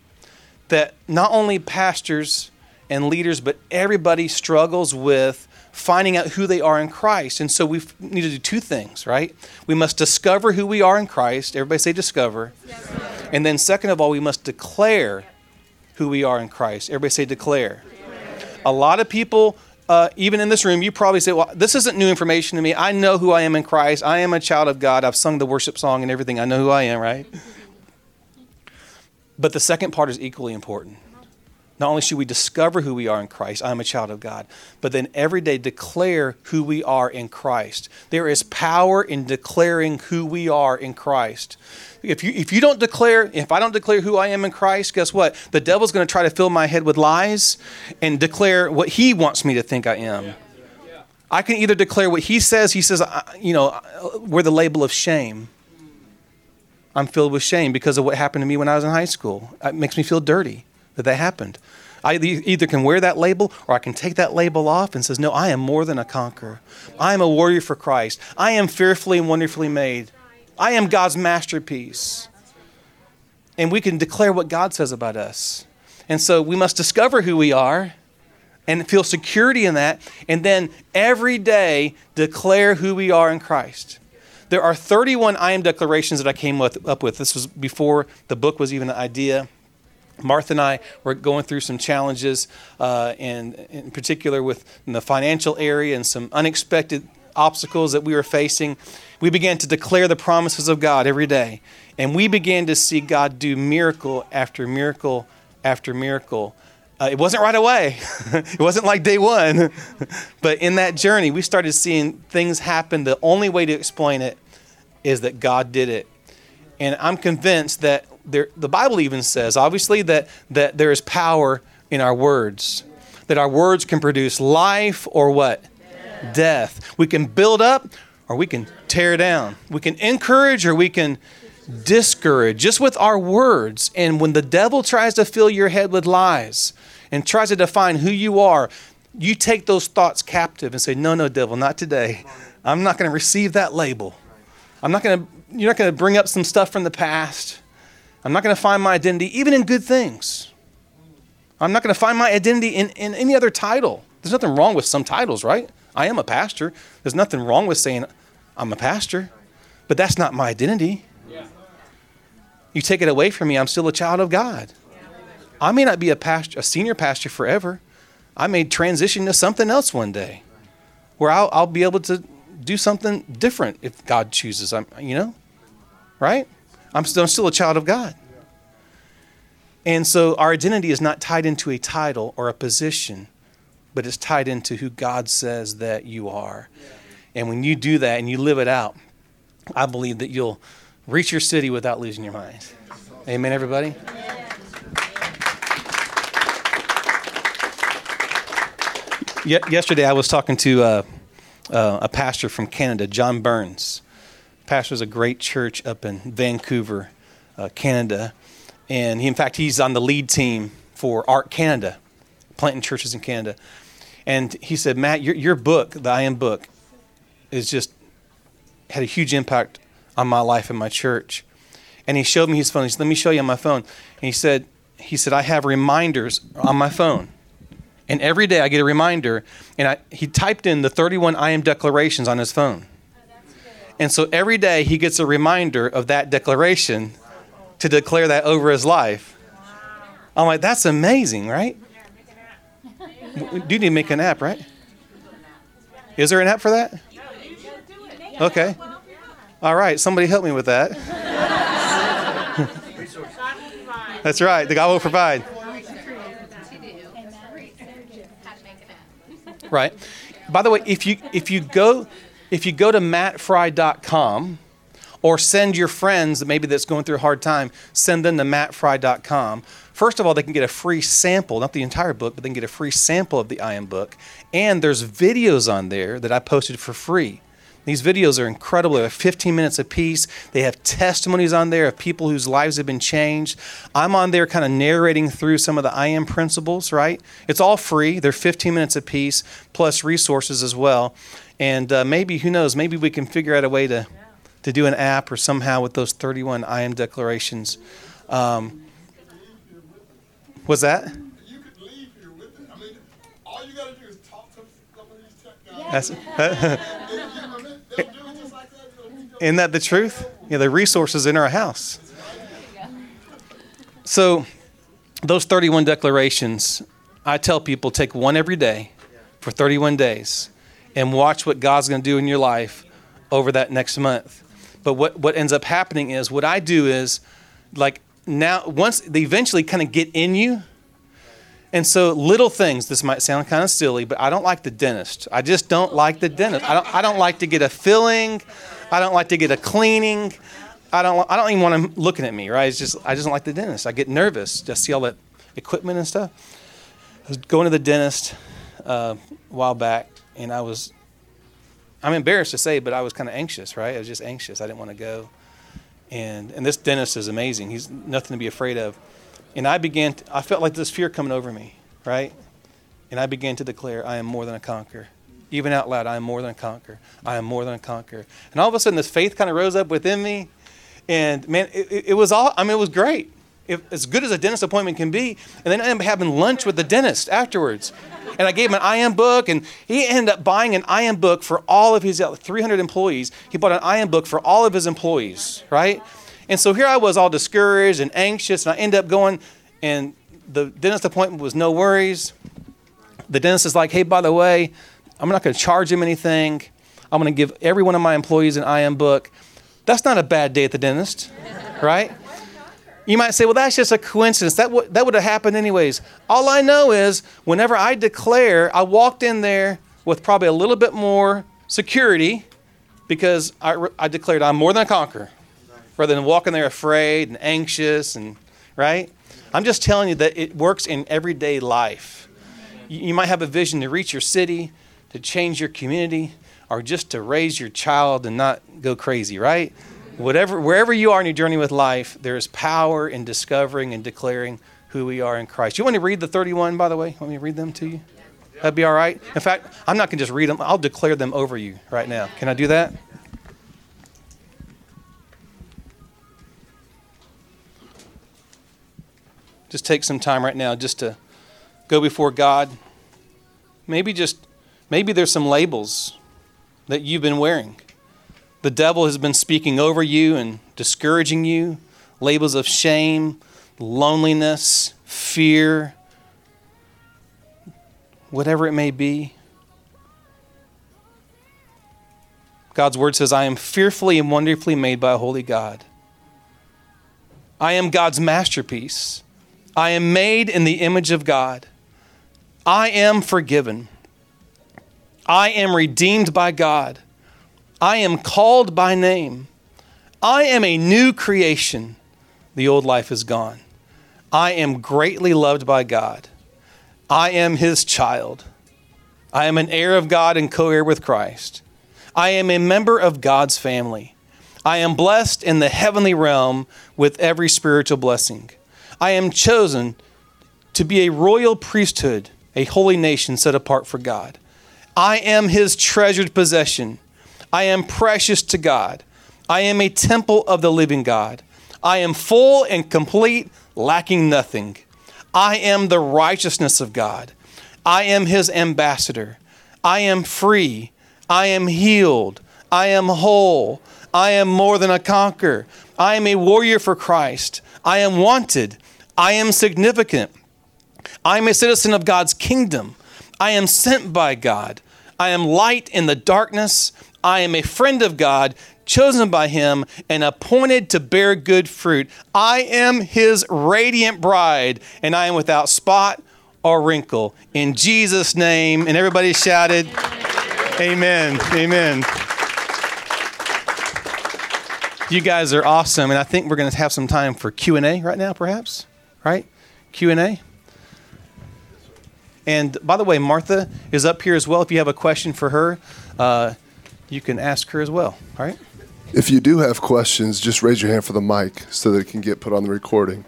that not only pastors and leaders, but everybody struggles with finding out who they are in Christ. And so we need to do two things, right? We must discover who we are in Christ. Everybody say discover. Yes. And then second of all, we must declare who we are in Christ. Everybody say declare. Yes. A lot of people... Uh, even in this room, you probably say, well, this isn't new information to me. I know who I am in Christ. I am a child of God. I've sung the worship song and everything. I know who I am, right? But the second part is equally important. Not only should we discover who we are in Christ, I am a child of God, but then every day declare who we are in Christ. There is power in declaring who we are in Christ. If you if you don't declare, if I don't declare who I am in Christ, guess what? The devil's going to try to fill my head with lies and declare what he wants me to think I am. Yeah. Yeah. I can either declare what he says. He says, you know, we're the label of shame. I'm filled with shame because of what happened to me when I was in high school. It makes me feel dirty that that happened. I either can wear that label, or I can take that label off and says, no, I am more than a conqueror. I am a warrior for Christ. I am fearfully and wonderfully made. I am God's masterpiece. And we can declare what God says about us. And so we must discover who we are and feel security in that. And then every day declare who we are in Christ. There are thirty-one I Am declarations that I came up with. This was before the book was even an idea. Martha and I were going through some challenges, uh, and in particular with the financial area and some unexpected obstacles that we were facing. We began to declare the promises of God every day, and we began to see God do miracle after miracle after miracle. Uh, it wasn't right away. It wasn't like day one. But in that journey, we started seeing things happen. The only way to explain it is that God did it. And I'm convinced that there, the Bible even says, obviously, that, that there is power in our words, that our words can produce life or what? Death. Death. We can build up or we can tear down. We can encourage or we can discourage just with our words. And when the devil tries to fill your head with lies and tries to define who you are, you take those thoughts captive and say, no, no, devil, not today. I'm not going to receive that label. I'm not going to, you're not going to bring up some stuff from the past. I'm not going to find my identity, even in good things. I'm not going to find my identity in, in any other title. There's nothing wrong with some titles, right? I am a pastor. There's nothing wrong with saying I'm a pastor, but that's not my identity. Yeah. You take it away from me, I'm still a child of God. Yeah. I may not be a pastor, a senior pastor forever. I may transition to something else one day where I'll, I'll be able to do something different if God chooses. I'm, you know, right? I'm still, I'm still a child of God. And so our identity is not tied into a title or a position, but it's tied into who God says that you are. And when you do that and you live it out, I believe that you'll reach your city without losing your mind. Amen, everybody? Yeah. Ye- yesterday I was talking to uh, uh, a pastor from Canada, John Burns. Pastor's a great church up in Vancouver, uh, Canada. And he, in fact, he's on the lead team for A R C Canada, planting churches in Canada. And he said, Matt, your, your book, the I Am book, is just had a huge impact on my life and my church. And he showed me his phone. He said, let me show you on my phone. And he said, he said, I have reminders on my phone. And every day I get a reminder. And I, he typed in the thirty-one I Am declarations on his phone. And so every day he gets a reminder of that declaration to declare that over his life. I'm like, that's amazing, right? We do need to make an app, right? Is there an app for that? Okay. All right, somebody help me with that. That's right, the God will provide. Right. By the way, if you if you go if you go to matt fry dot com or send your friends maybe that's going through a hard time, send them to matt fry dot com. First of all, they can get a free sample, not the entire book, but they can get a free sample of the I Am book. And there's videos on there that I posted for free. These videos are incredible. They're fifteen minutes a piece. They have testimonies on there of people whose lives have been changed. I'm on there kind of narrating through some of the I Am principles, right? It's all free. They're fifteen minutes a piece, plus resources as well. And uh, maybe, who knows, maybe we can figure out a way to, to do an app or somehow with those thirty-one I Am declarations. Um, what's that? You could leave here with it. I mean, all you got to do is talk to some of these tech guys. That's, isn't that the truth? Yeah, the resources in our house. So those thirty-one declarations, I tell people take one every day for thirty-one days and watch what God's going to do in your life over that next month. But what, what ends up happening is what I do is like now once they eventually kind of get in you. And so little things, this might sound kind of silly, but I don't like the dentist. I just don't like the dentist. I don't, I don't like to get a filling. I don't like to get a cleaning. I don't I don't even want him looking at me, right? It's just I just don't like the dentist. I get nervous to see all that equipment and stuff. I was going to the dentist uh, a while back, and I was, I'm embarrassed to say, but I was kind of anxious, right? I was just anxious. I didn't want to go. And and this dentist is amazing. He's nothing to be afraid of. And I began, to, I felt like this fear coming over me, right? And I began to declare, I am more than a conqueror. Even out loud, I am more than a conqueror. I am more than a conqueror. And all of a sudden, this faith kind of rose up within me. And man, it, it was all, I mean, it was great. It, as good as a dentist appointment can be. And then I ended up having lunch with the dentist afterwards. And I gave him an I Am book. And he ended up buying an I Am book for all of his three hundred employees. He bought an I Am book for all of his employees, right? And so here I was all discouraged and anxious. And I ended up going, and the dentist appointment was no worries. The dentist is like, hey, by the way, I'm not going to charge him anything. I'm going to give every one of my employees an I Am book. That's not a bad day at the dentist, right? You might say, well, that's just a coincidence. That, w- that would have happened anyways. All I know is whenever I declare, I walked in there with probably a little bit more security because I, re- I declared I'm more than a conqueror rather than walking there afraid and anxious, and right? I'm just telling you that it works in everyday life. You, you might have a vision to reach your city, to change your community, or just to raise your child and not go crazy, right? Whatever, wherever you are in your journey with life, there is power in discovering and declaring who we are in Christ. You want me to read the thirty-one, by the way? Want me to read them to you? That'd be all right. In fact, I'm not going to just read them. I'll declare them over you right now. Can I do that? Just take some time right now just to go before God. Maybe just, maybe there's some labels that you've been wearing. The devil has been speaking over you and discouraging you. Labels of shame, loneliness, fear, whatever it may be. God's word says, I am fearfully and wonderfully made by a holy God. I am God's masterpiece. I am made in the image of God. I am forgiven. I am redeemed by God. I am called by name. I am a new creation. The old life is gone. I am greatly loved by God. I am his child. I am an heir of God and co-heir with Christ. I am a member of God's family. I am blessed in the heavenly realm with every spiritual blessing. I am chosen to be a royal priesthood, a holy nation set apart for God. I am his treasured possession. I am precious to God. I am a temple of the living God. I am full and complete, lacking nothing. I am the righteousness of God. I am his ambassador. I am free. I am healed. I am whole. I am more than a conqueror. I am a warrior for Christ. I am wanted. I am significant. I am a citizen of God's kingdom. I am sent by God. I am light in the darkness. I am a friend of God, chosen by him, and appointed to bear good fruit. I am his radiant bride, and I am without spot or wrinkle. In Jesus' name. And everybody shouted, amen, amen. You guys are awesome, and I think we're going to have some time for Q and A right now, perhaps, right? Q and A. And by the way, Martha is up here as well. If you have a question for her, uh, you can ask her as well, all right? If you do have questions, just raise your hand for the mic so that it can get put on the recording.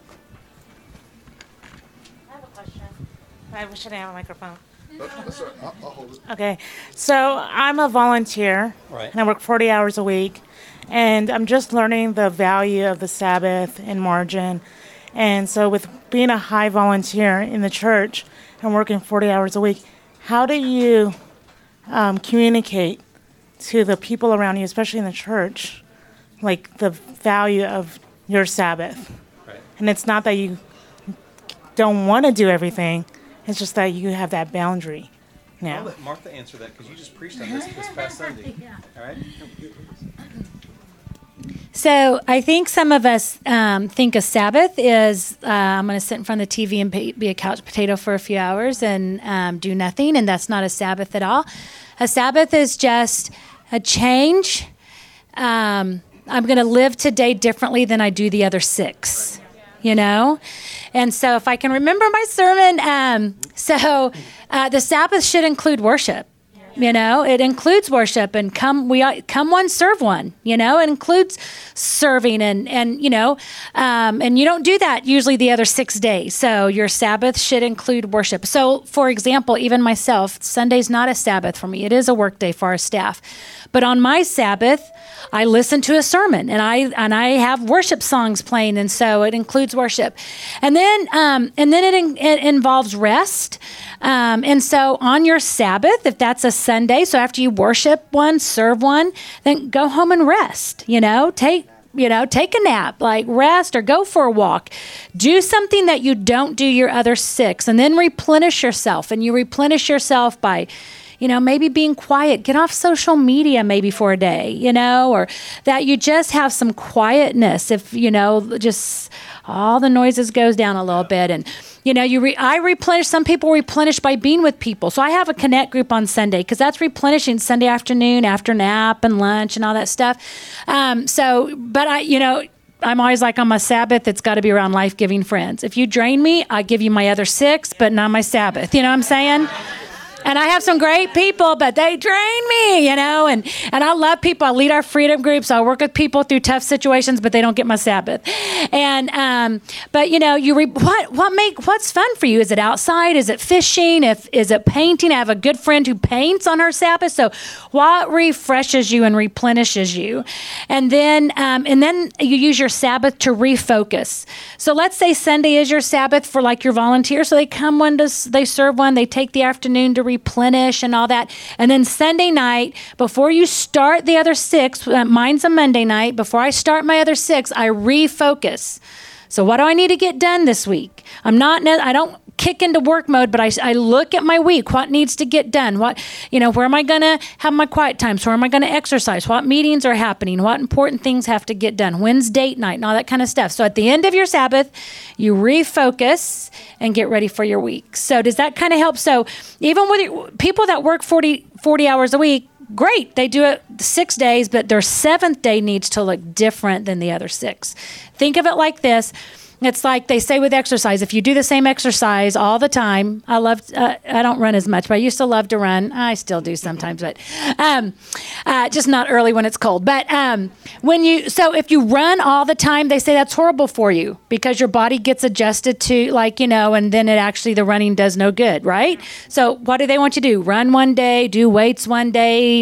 I have a question. I wish I didn't have a microphone. Oh, that's all right. I'll, I'll hold it. Okay. So I'm a volunteer, right, and I work forty hours a week, and I'm just learning the value of the Sabbath and margin. And so with being a high volunteer in the church and working forty hours a week, how do you um, communicate to the people around you, especially in the church, like the value of your Sabbath? Right. And it's not that you don't want to do everything. It's just that you have that boundary now. I'll let Martha answer that because you just preached on this this past Sunday. Yeah. All right. So I think some of us um, think a Sabbath is uh, I'm going to sit in front of the T V and pay, be a couch potato for a few hours and um, do nothing, and that's not a Sabbath at all. A Sabbath is just a change. Um, I'm going to live today differently than I do the other six, you know? And so if I can remember my sermon, um, so uh, the Sabbath should include worship. You know, it includes worship and come we come one, serve one, you know, it includes serving and, and you know, um, and you don't do that usually the other six days. So your Sabbath should include worship. So, for example, even myself, Sunday's not a Sabbath for me. It is a work day for our staff. But on my Sabbath, I listen to a sermon and I and I have worship songs playing. And so it includes worship. And then um, and then it, in, it involves rest. Um, and so on your Sabbath, if that's a Sunday, so after you worship one, serve one, then go home and rest, you know, take you know, take a nap, like rest or go for a walk. Do something that you don't do your other six, and then replenish yourself. And you replenish yourself by, you know, maybe being quiet. Get off social media maybe for a day, you know, or that you just have some quietness. If, you know, just all the noises goes down a little bit. And, you know, you re- I replenish. Some people replenish by being with people. So I have a connect group on Sunday because that's replenishing Sunday afternoon after nap and lunch and all that stuff. Um, so, but I, you know, I'm always like, on my Sabbath, it's got to be around life-giving friends. If you drain me, I give you my other six, but not my Sabbath. You know what I'm saying? And I have some great people, but they drain me, you know, and, and I love people. I lead our freedom groups. I work with people through tough situations, but they don't get my Sabbath. And, um, but you know, you, re- what, what make, what's fun for you? Is it outside? Is it fishing? If, is it painting? I have a good friend who paints on her Sabbath. So what refreshes you and replenishes you? And then, um, and then you use your Sabbath to refocus. So let's say Sunday is your Sabbath for like your volunteers. So they come one to, they serve one, they take the afternoon to replenish and all that. And then Sunday night, before you start the other six, uh, mine's a Monday night, before I start my other six, I refocus. So what do I need to get done this week? I'm not, I don't kick into work mode, but I, I look at my week. What needs to get done? What, you know, where am I going to have my quiet times? Where am I going to exercise? What meetings are happening? What important things have to get done? When's date night and all that kind of stuff? So at the end of your Sabbath, you refocus and get ready for your week. So does that kind of help? So even with your, people that work forty, forty hours a week, great. They do it six days, but their seventh day needs to look different than the other six. Think of it like this. It's like they say with exercise, if you do the same exercise all the time, I love, uh, I don't run as much, but I used to love to run. I still do sometimes, but um, uh, just not early when it's cold. But um, when you, so if you run all the time, they say that's horrible for you because your body gets adjusted to, like, you know, and then it actually, the running does no good, right? So what do they want you to do? Run one day, do weights one day,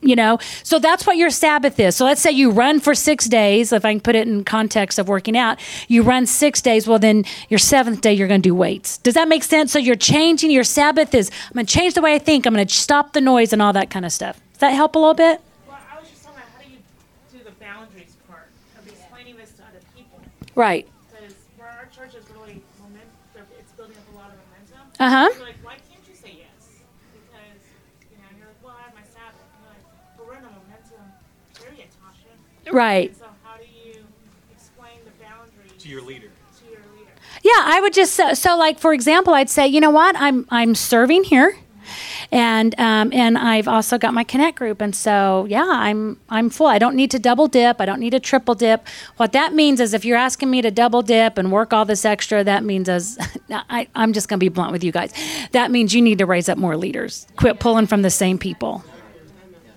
you know, so that's what your Sabbath is. So let's say you run for six days, if I can put it in context of working out, you run six days, well, then your seventh day, you're going to do weights. Does that make sense? So you're changing your Sabbath is, I'm going to change the way I think. I'm going to stop the noise and all that kind of stuff. Does that help a little bit? Well, I was just talking about how do you do the boundaries part of explaining this to other people? Right. Because where our church is really, moment, it's building up a lot of momentum. Uh-huh. So like, why can't you say yes? Because, you know, you're like, well, I have my Sabbath. And you're like, but we're in a momentum period, Tasha. Right. And so how do you explain the boundaries? To your leader. Yeah, I would just, so, so like, for example, I'd say, you know what, I'm I'm serving here, and um, and I've also got my Connect group, and so, yeah, I'm I'm full. I don't need to double dip. I don't need to triple dip. What that means is if you're asking me to double dip and work all this extra, that means, as I, I'm just going to be blunt with you guys, that means you need to raise up more leaders. Quit pulling from the same people.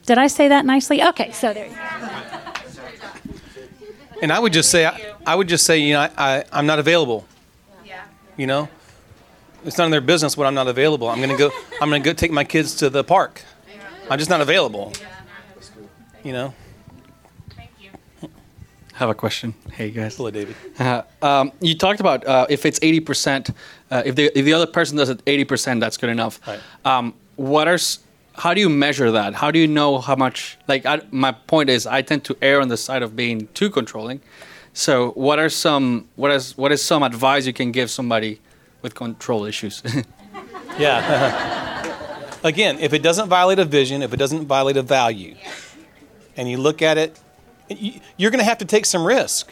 Did I say that nicely? Okay, so there you go. And I would just say, I, I would just say, you know, I, I, I'm not available. You know, it's none of their business when I'm not available. I'm going to go, I'm going to go take my kids to the park. I'm just not available, you know. Thank you. I have a question. Hey, guys. Hello, David. Uh, um, you talked about uh, if it's eighty percent, uh, if, the, if the other person does it eighty percent, that's good enough. Right. Um, what are, how do you measure that? How do you know how much, like I, my point is I tend to err on the side of being too controlling. So what are some what is what is some advice you can give somebody with control issues? Yeah. Again, if it doesn't violate a vision, if it doesn't violate a value, and you look at it, you're going to have to take some risk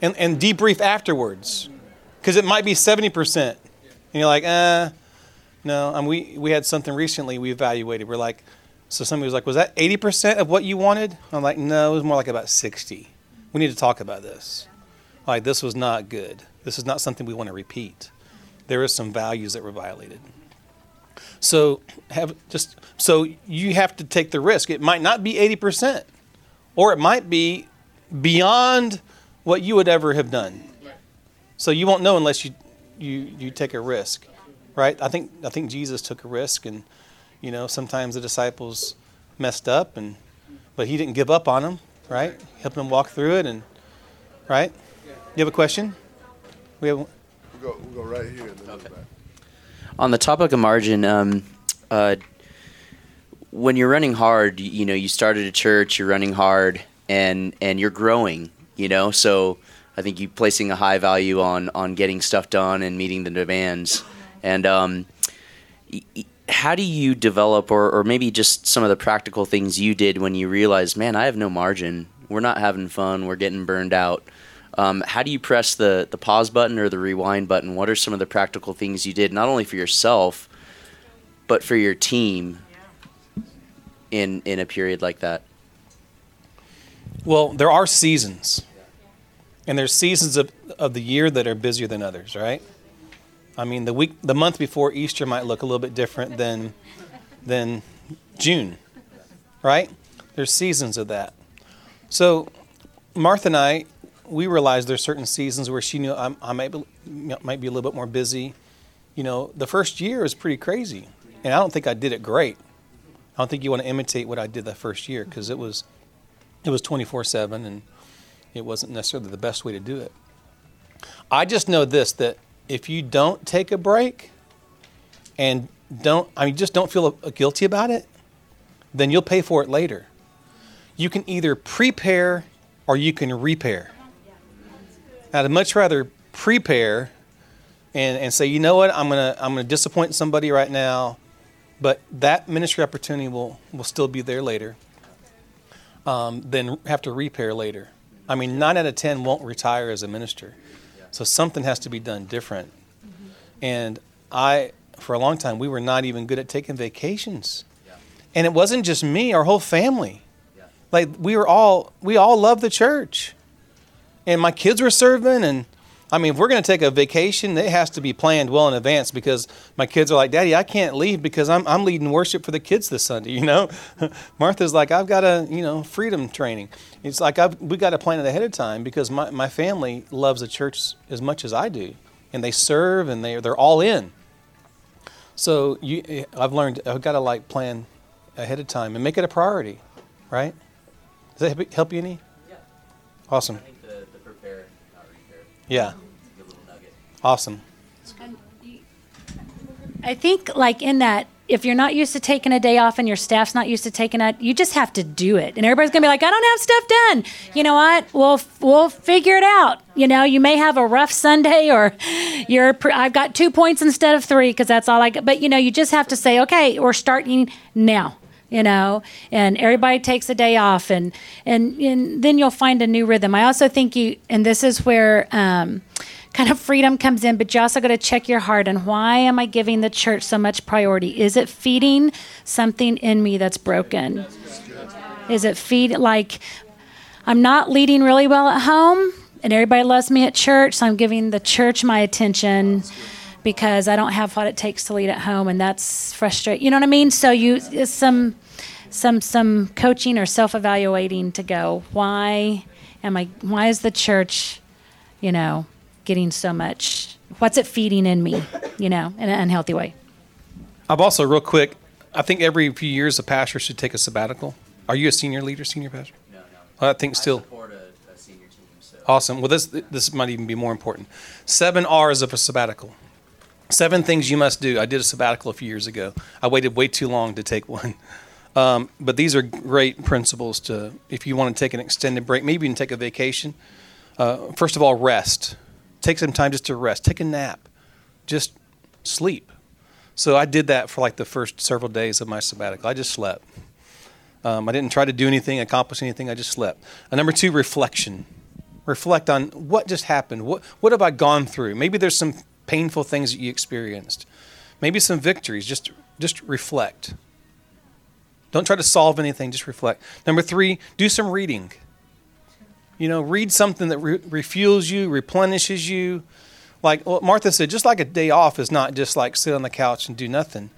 and, and debrief afterwards, because it might be seventy percent. And you're like, uh, no, and we, we had something recently we evaluated. We're like, so somebody was like, was that eighty percent of what you wanted? I'm like, no, it was more like about sixty. We need to talk about this. Like, this was not good. This is not something we want to repeat. There is some values that were violated. So have just so you have to take the risk. It might not be eighty percent, or it might be beyond what you would ever have done. So you won't know unless you you you take a risk, right? I think I think Jesus took a risk, and you know sometimes the disciples messed up, and but he didn't give up on them. Right? Helping them walk through it, and right? You have a question? We have. We'll go, we'll go right here. And then okay. Back. On the topic of margin, um, uh, when you're running hard, you know, you started a church, you're running hard, and and you're growing, you know. So I think you're placing a high value on on getting stuff done and meeting the demands. And um, how do you develop, or, or maybe just some of the practical things you did when you realized, man, I have no margin. We're not having fun. We're getting burned out. Um, how do you press the, the pause button or the rewind button? What are some of the practical things you did, not only for yourself, but for your team in in a period like that? Well, there are seasons. And there's seasons of, of the year that are busier than others, right? I mean, the week, the month before Easter might look a little bit different than than June, right? There's seasons of that. So Martha and I, we realized there's certain seasons where she knew I'm, I might be, might be a little bit more busy. You know, the first year was pretty crazy, and I don't think I did it great. I don't think you want to imitate what I did that first year, because it was it was twenty-four seven, and it wasn't necessarily the best way to do it. I just know this, that if you don't take a break and don't, I mean, just don't feel guilty about it, then you'll pay for it later. You can either prepare or you can repair. I'd much rather prepare and, and say, you know what, I'm gonna I'm gonna disappoint somebody right now, but that ministry opportunity will, will still be there later, um, than have to repair later. I mean, nine out of ten won't retire as a minister, so something has to be done different. Mm-hmm. And I, for a long time, we were not even good at taking vacations, yeah. And it wasn't just me; our whole family. Yeah. Like we were all, we all loved the church. And my kids were serving, and I mean, if we're going to take a vacation, it has to be planned well in advance, because my kids are like, Daddy, I can't leave because I'm I'm leading worship for the kids this Sunday, you know? Martha's like, I've got a, you know, freedom training. It's like I've, we got to plan it ahead of time, because my, my family loves the church as much as I do, and they serve, and they, they're all in. So you, I've learned I've got to, like, plan ahead of time and make it a priority, right? Does that help you any? Yeah. Awesome. Yeah. Awesome. I think, like, in that, if you're not used to taking a day off and your staff's not used to taking it, you just have to do it. And everybody's going to be like, I don't have stuff done. You know what? We'll we'll figure it out. You know, you may have a rough Sunday, or you're pre- I've got two points instead of three because that's all I got. But, you know, you just have to say, okay, we're starting now. You know, and everybody takes a day off, and, and, and then you'll find a new rhythm. I also think you, and this is where um, kind of freedom comes in, but you also got to check your heart. And why am I giving the church so much priority? Is it feeding something in me that's broken? Is it feed, like, I'm not leading really well at home, and everybody loves me at church, so I'm giving the church my attention, because I don't have what it takes to lead at home, and that's frustrating. You know what I mean? So you, it's some... some some coaching or self-evaluating to go, why am I, why is the church, you know, getting so much, what's it feeding in me, you know, in an unhealthy way? I've also, real quick, I think every few years a pastor should take a sabbatical. Are you a senior leader, senior pastor? No, no. Well, I think still. I support a, a senior team. So. Awesome. Well, this this might even be more important. Seven R's of a sabbatical. Seven things you must do. I did a sabbatical a few years ago. I waited way too long to take one. Um, but these are great principles to, if you want to take an extended break, maybe even take a vacation. Uh, first of all, rest. Take some time just to rest. Take a nap. Just sleep. So I did that for like the first several days of my sabbatical. I just slept. Um, I didn't try to do anything, accomplish anything. I just slept. And number two, reflection. Reflect on what just happened. What what have I gone through? Maybe there's some painful things that you experienced. Maybe some victories. Just just reflect. Don't try to solve anything. Just reflect. Number three, do some reading. You know, read something that re- refuels you, replenishes you. Like well, Martha said, just like a day off is not just like sit on the couch and do nothing.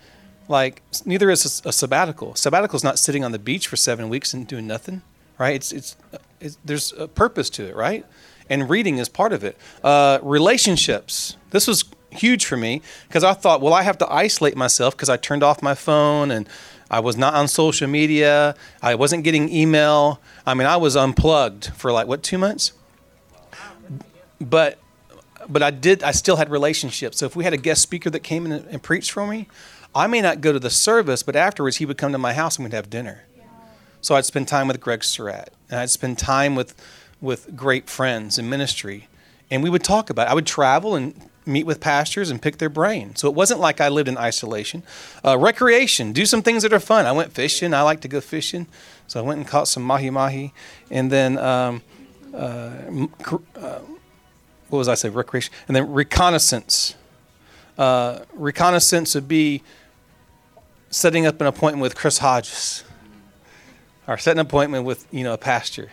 Like, neither is a, a sabbatical. Sabbatical is not sitting on the beach for seven weeks and doing nothing, right? It's, it's, it's there's a purpose to it, right? And reading is part of it. Uh, relationships. This was huge for me because I thought, well, I have to isolate myself because I turned off my phone and I was not on social media. I wasn't getting email. I mean, I was unplugged for like, what, two months? But but I did. I still had relationships. So if we had a guest speaker that came in and, and preached for me, I may not go to the service, but afterwards he would come to my house and we'd have dinner. So I'd spend time with Greg Surratt, and I'd spend time with with great friends in ministry, and we would talk about it. I would travel and meet with pastors and pick their brain. So it wasn't like I lived in isolation. Uh, recreation, do some things that are fun. I went fishing. I like to go fishing. So I went and caught some mahi-mahi. And then, um, uh, uh, what was I say? Recreation. And then reconnaissance. Uh, reconnaissance would be setting up an appointment with Chris Hodges, or setting an appointment with, you know, a pastor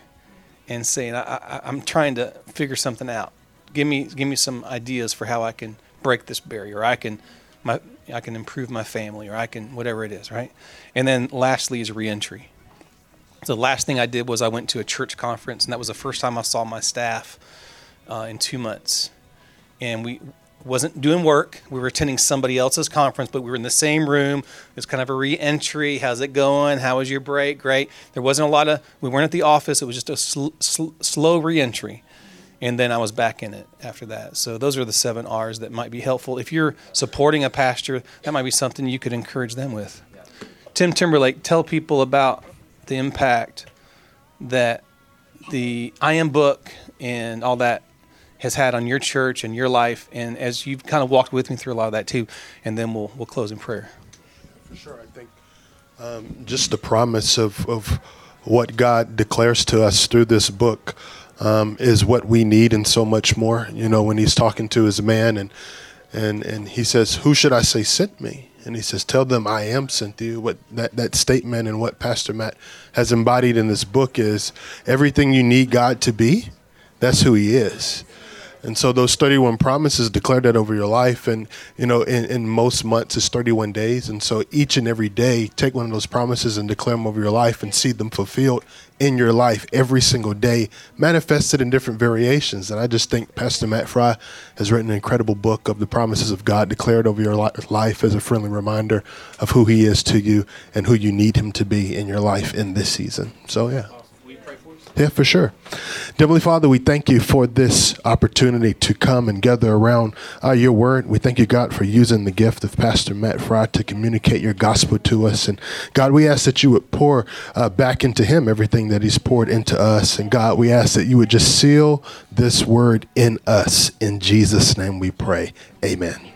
and saying, I, I, I'm trying to figure something out. Give me, give me some ideas for how I can break this barrier. Or I can, my, I can improve my family, or I can whatever it is, right? And then lastly is reentry. So the last thing I did was I went to a church conference, and that was the first time I saw my staff uh, in two months. And we wasn't doing work. We were attending somebody else's conference, but we were in the same room. It was kind of a reentry. How's it going? How was your break? Great. There wasn't a lot of. We weren't at the office. It was just a sl- sl- slow reentry. And then I was back in it after that. So those are the seven R's that might be helpful. If you're supporting a pastor, that might be something you could encourage them with. Yeah. Tim Timberlake, tell people about the impact that the I Am book and all that has had on your church and your life, and as you've kind of walked with me through a lot of that too, and then we'll we'll close in prayer. For sure. I think um, just the promise of, of what God declares to us through this book Um, is what we need and so much more. You know, when he's talking to his man and and and he says, who should I say sent me? And he says, tell them I am sent you. What that, that statement and what Pastor Matt has embodied in this book is everything you need God to be, that's who he is. And so those thirty-one promises declare that over your life. And, you know, in, in most months it's thirty-one days. And so each and every day, take one of those promises and declare them over your life and see them fulfilled in your life every single day, manifested in different variations. And I just think Pastor Matt Fry has written an incredible book of the promises of God declared over your life as a friendly reminder of who he is to you and who you need him to be in your life in this season. So, yeah. Yeah, for sure. Heavenly Father, we thank you for this opportunity to come and gather around uh, your word. We thank you, God, for using the gift of Pastor Matt Fry to communicate your gospel to us. And God, we ask that you would pour uh, back into him everything that he's poured into us. And God, we ask that you would just seal this word in us. In Jesus' name we pray. Amen.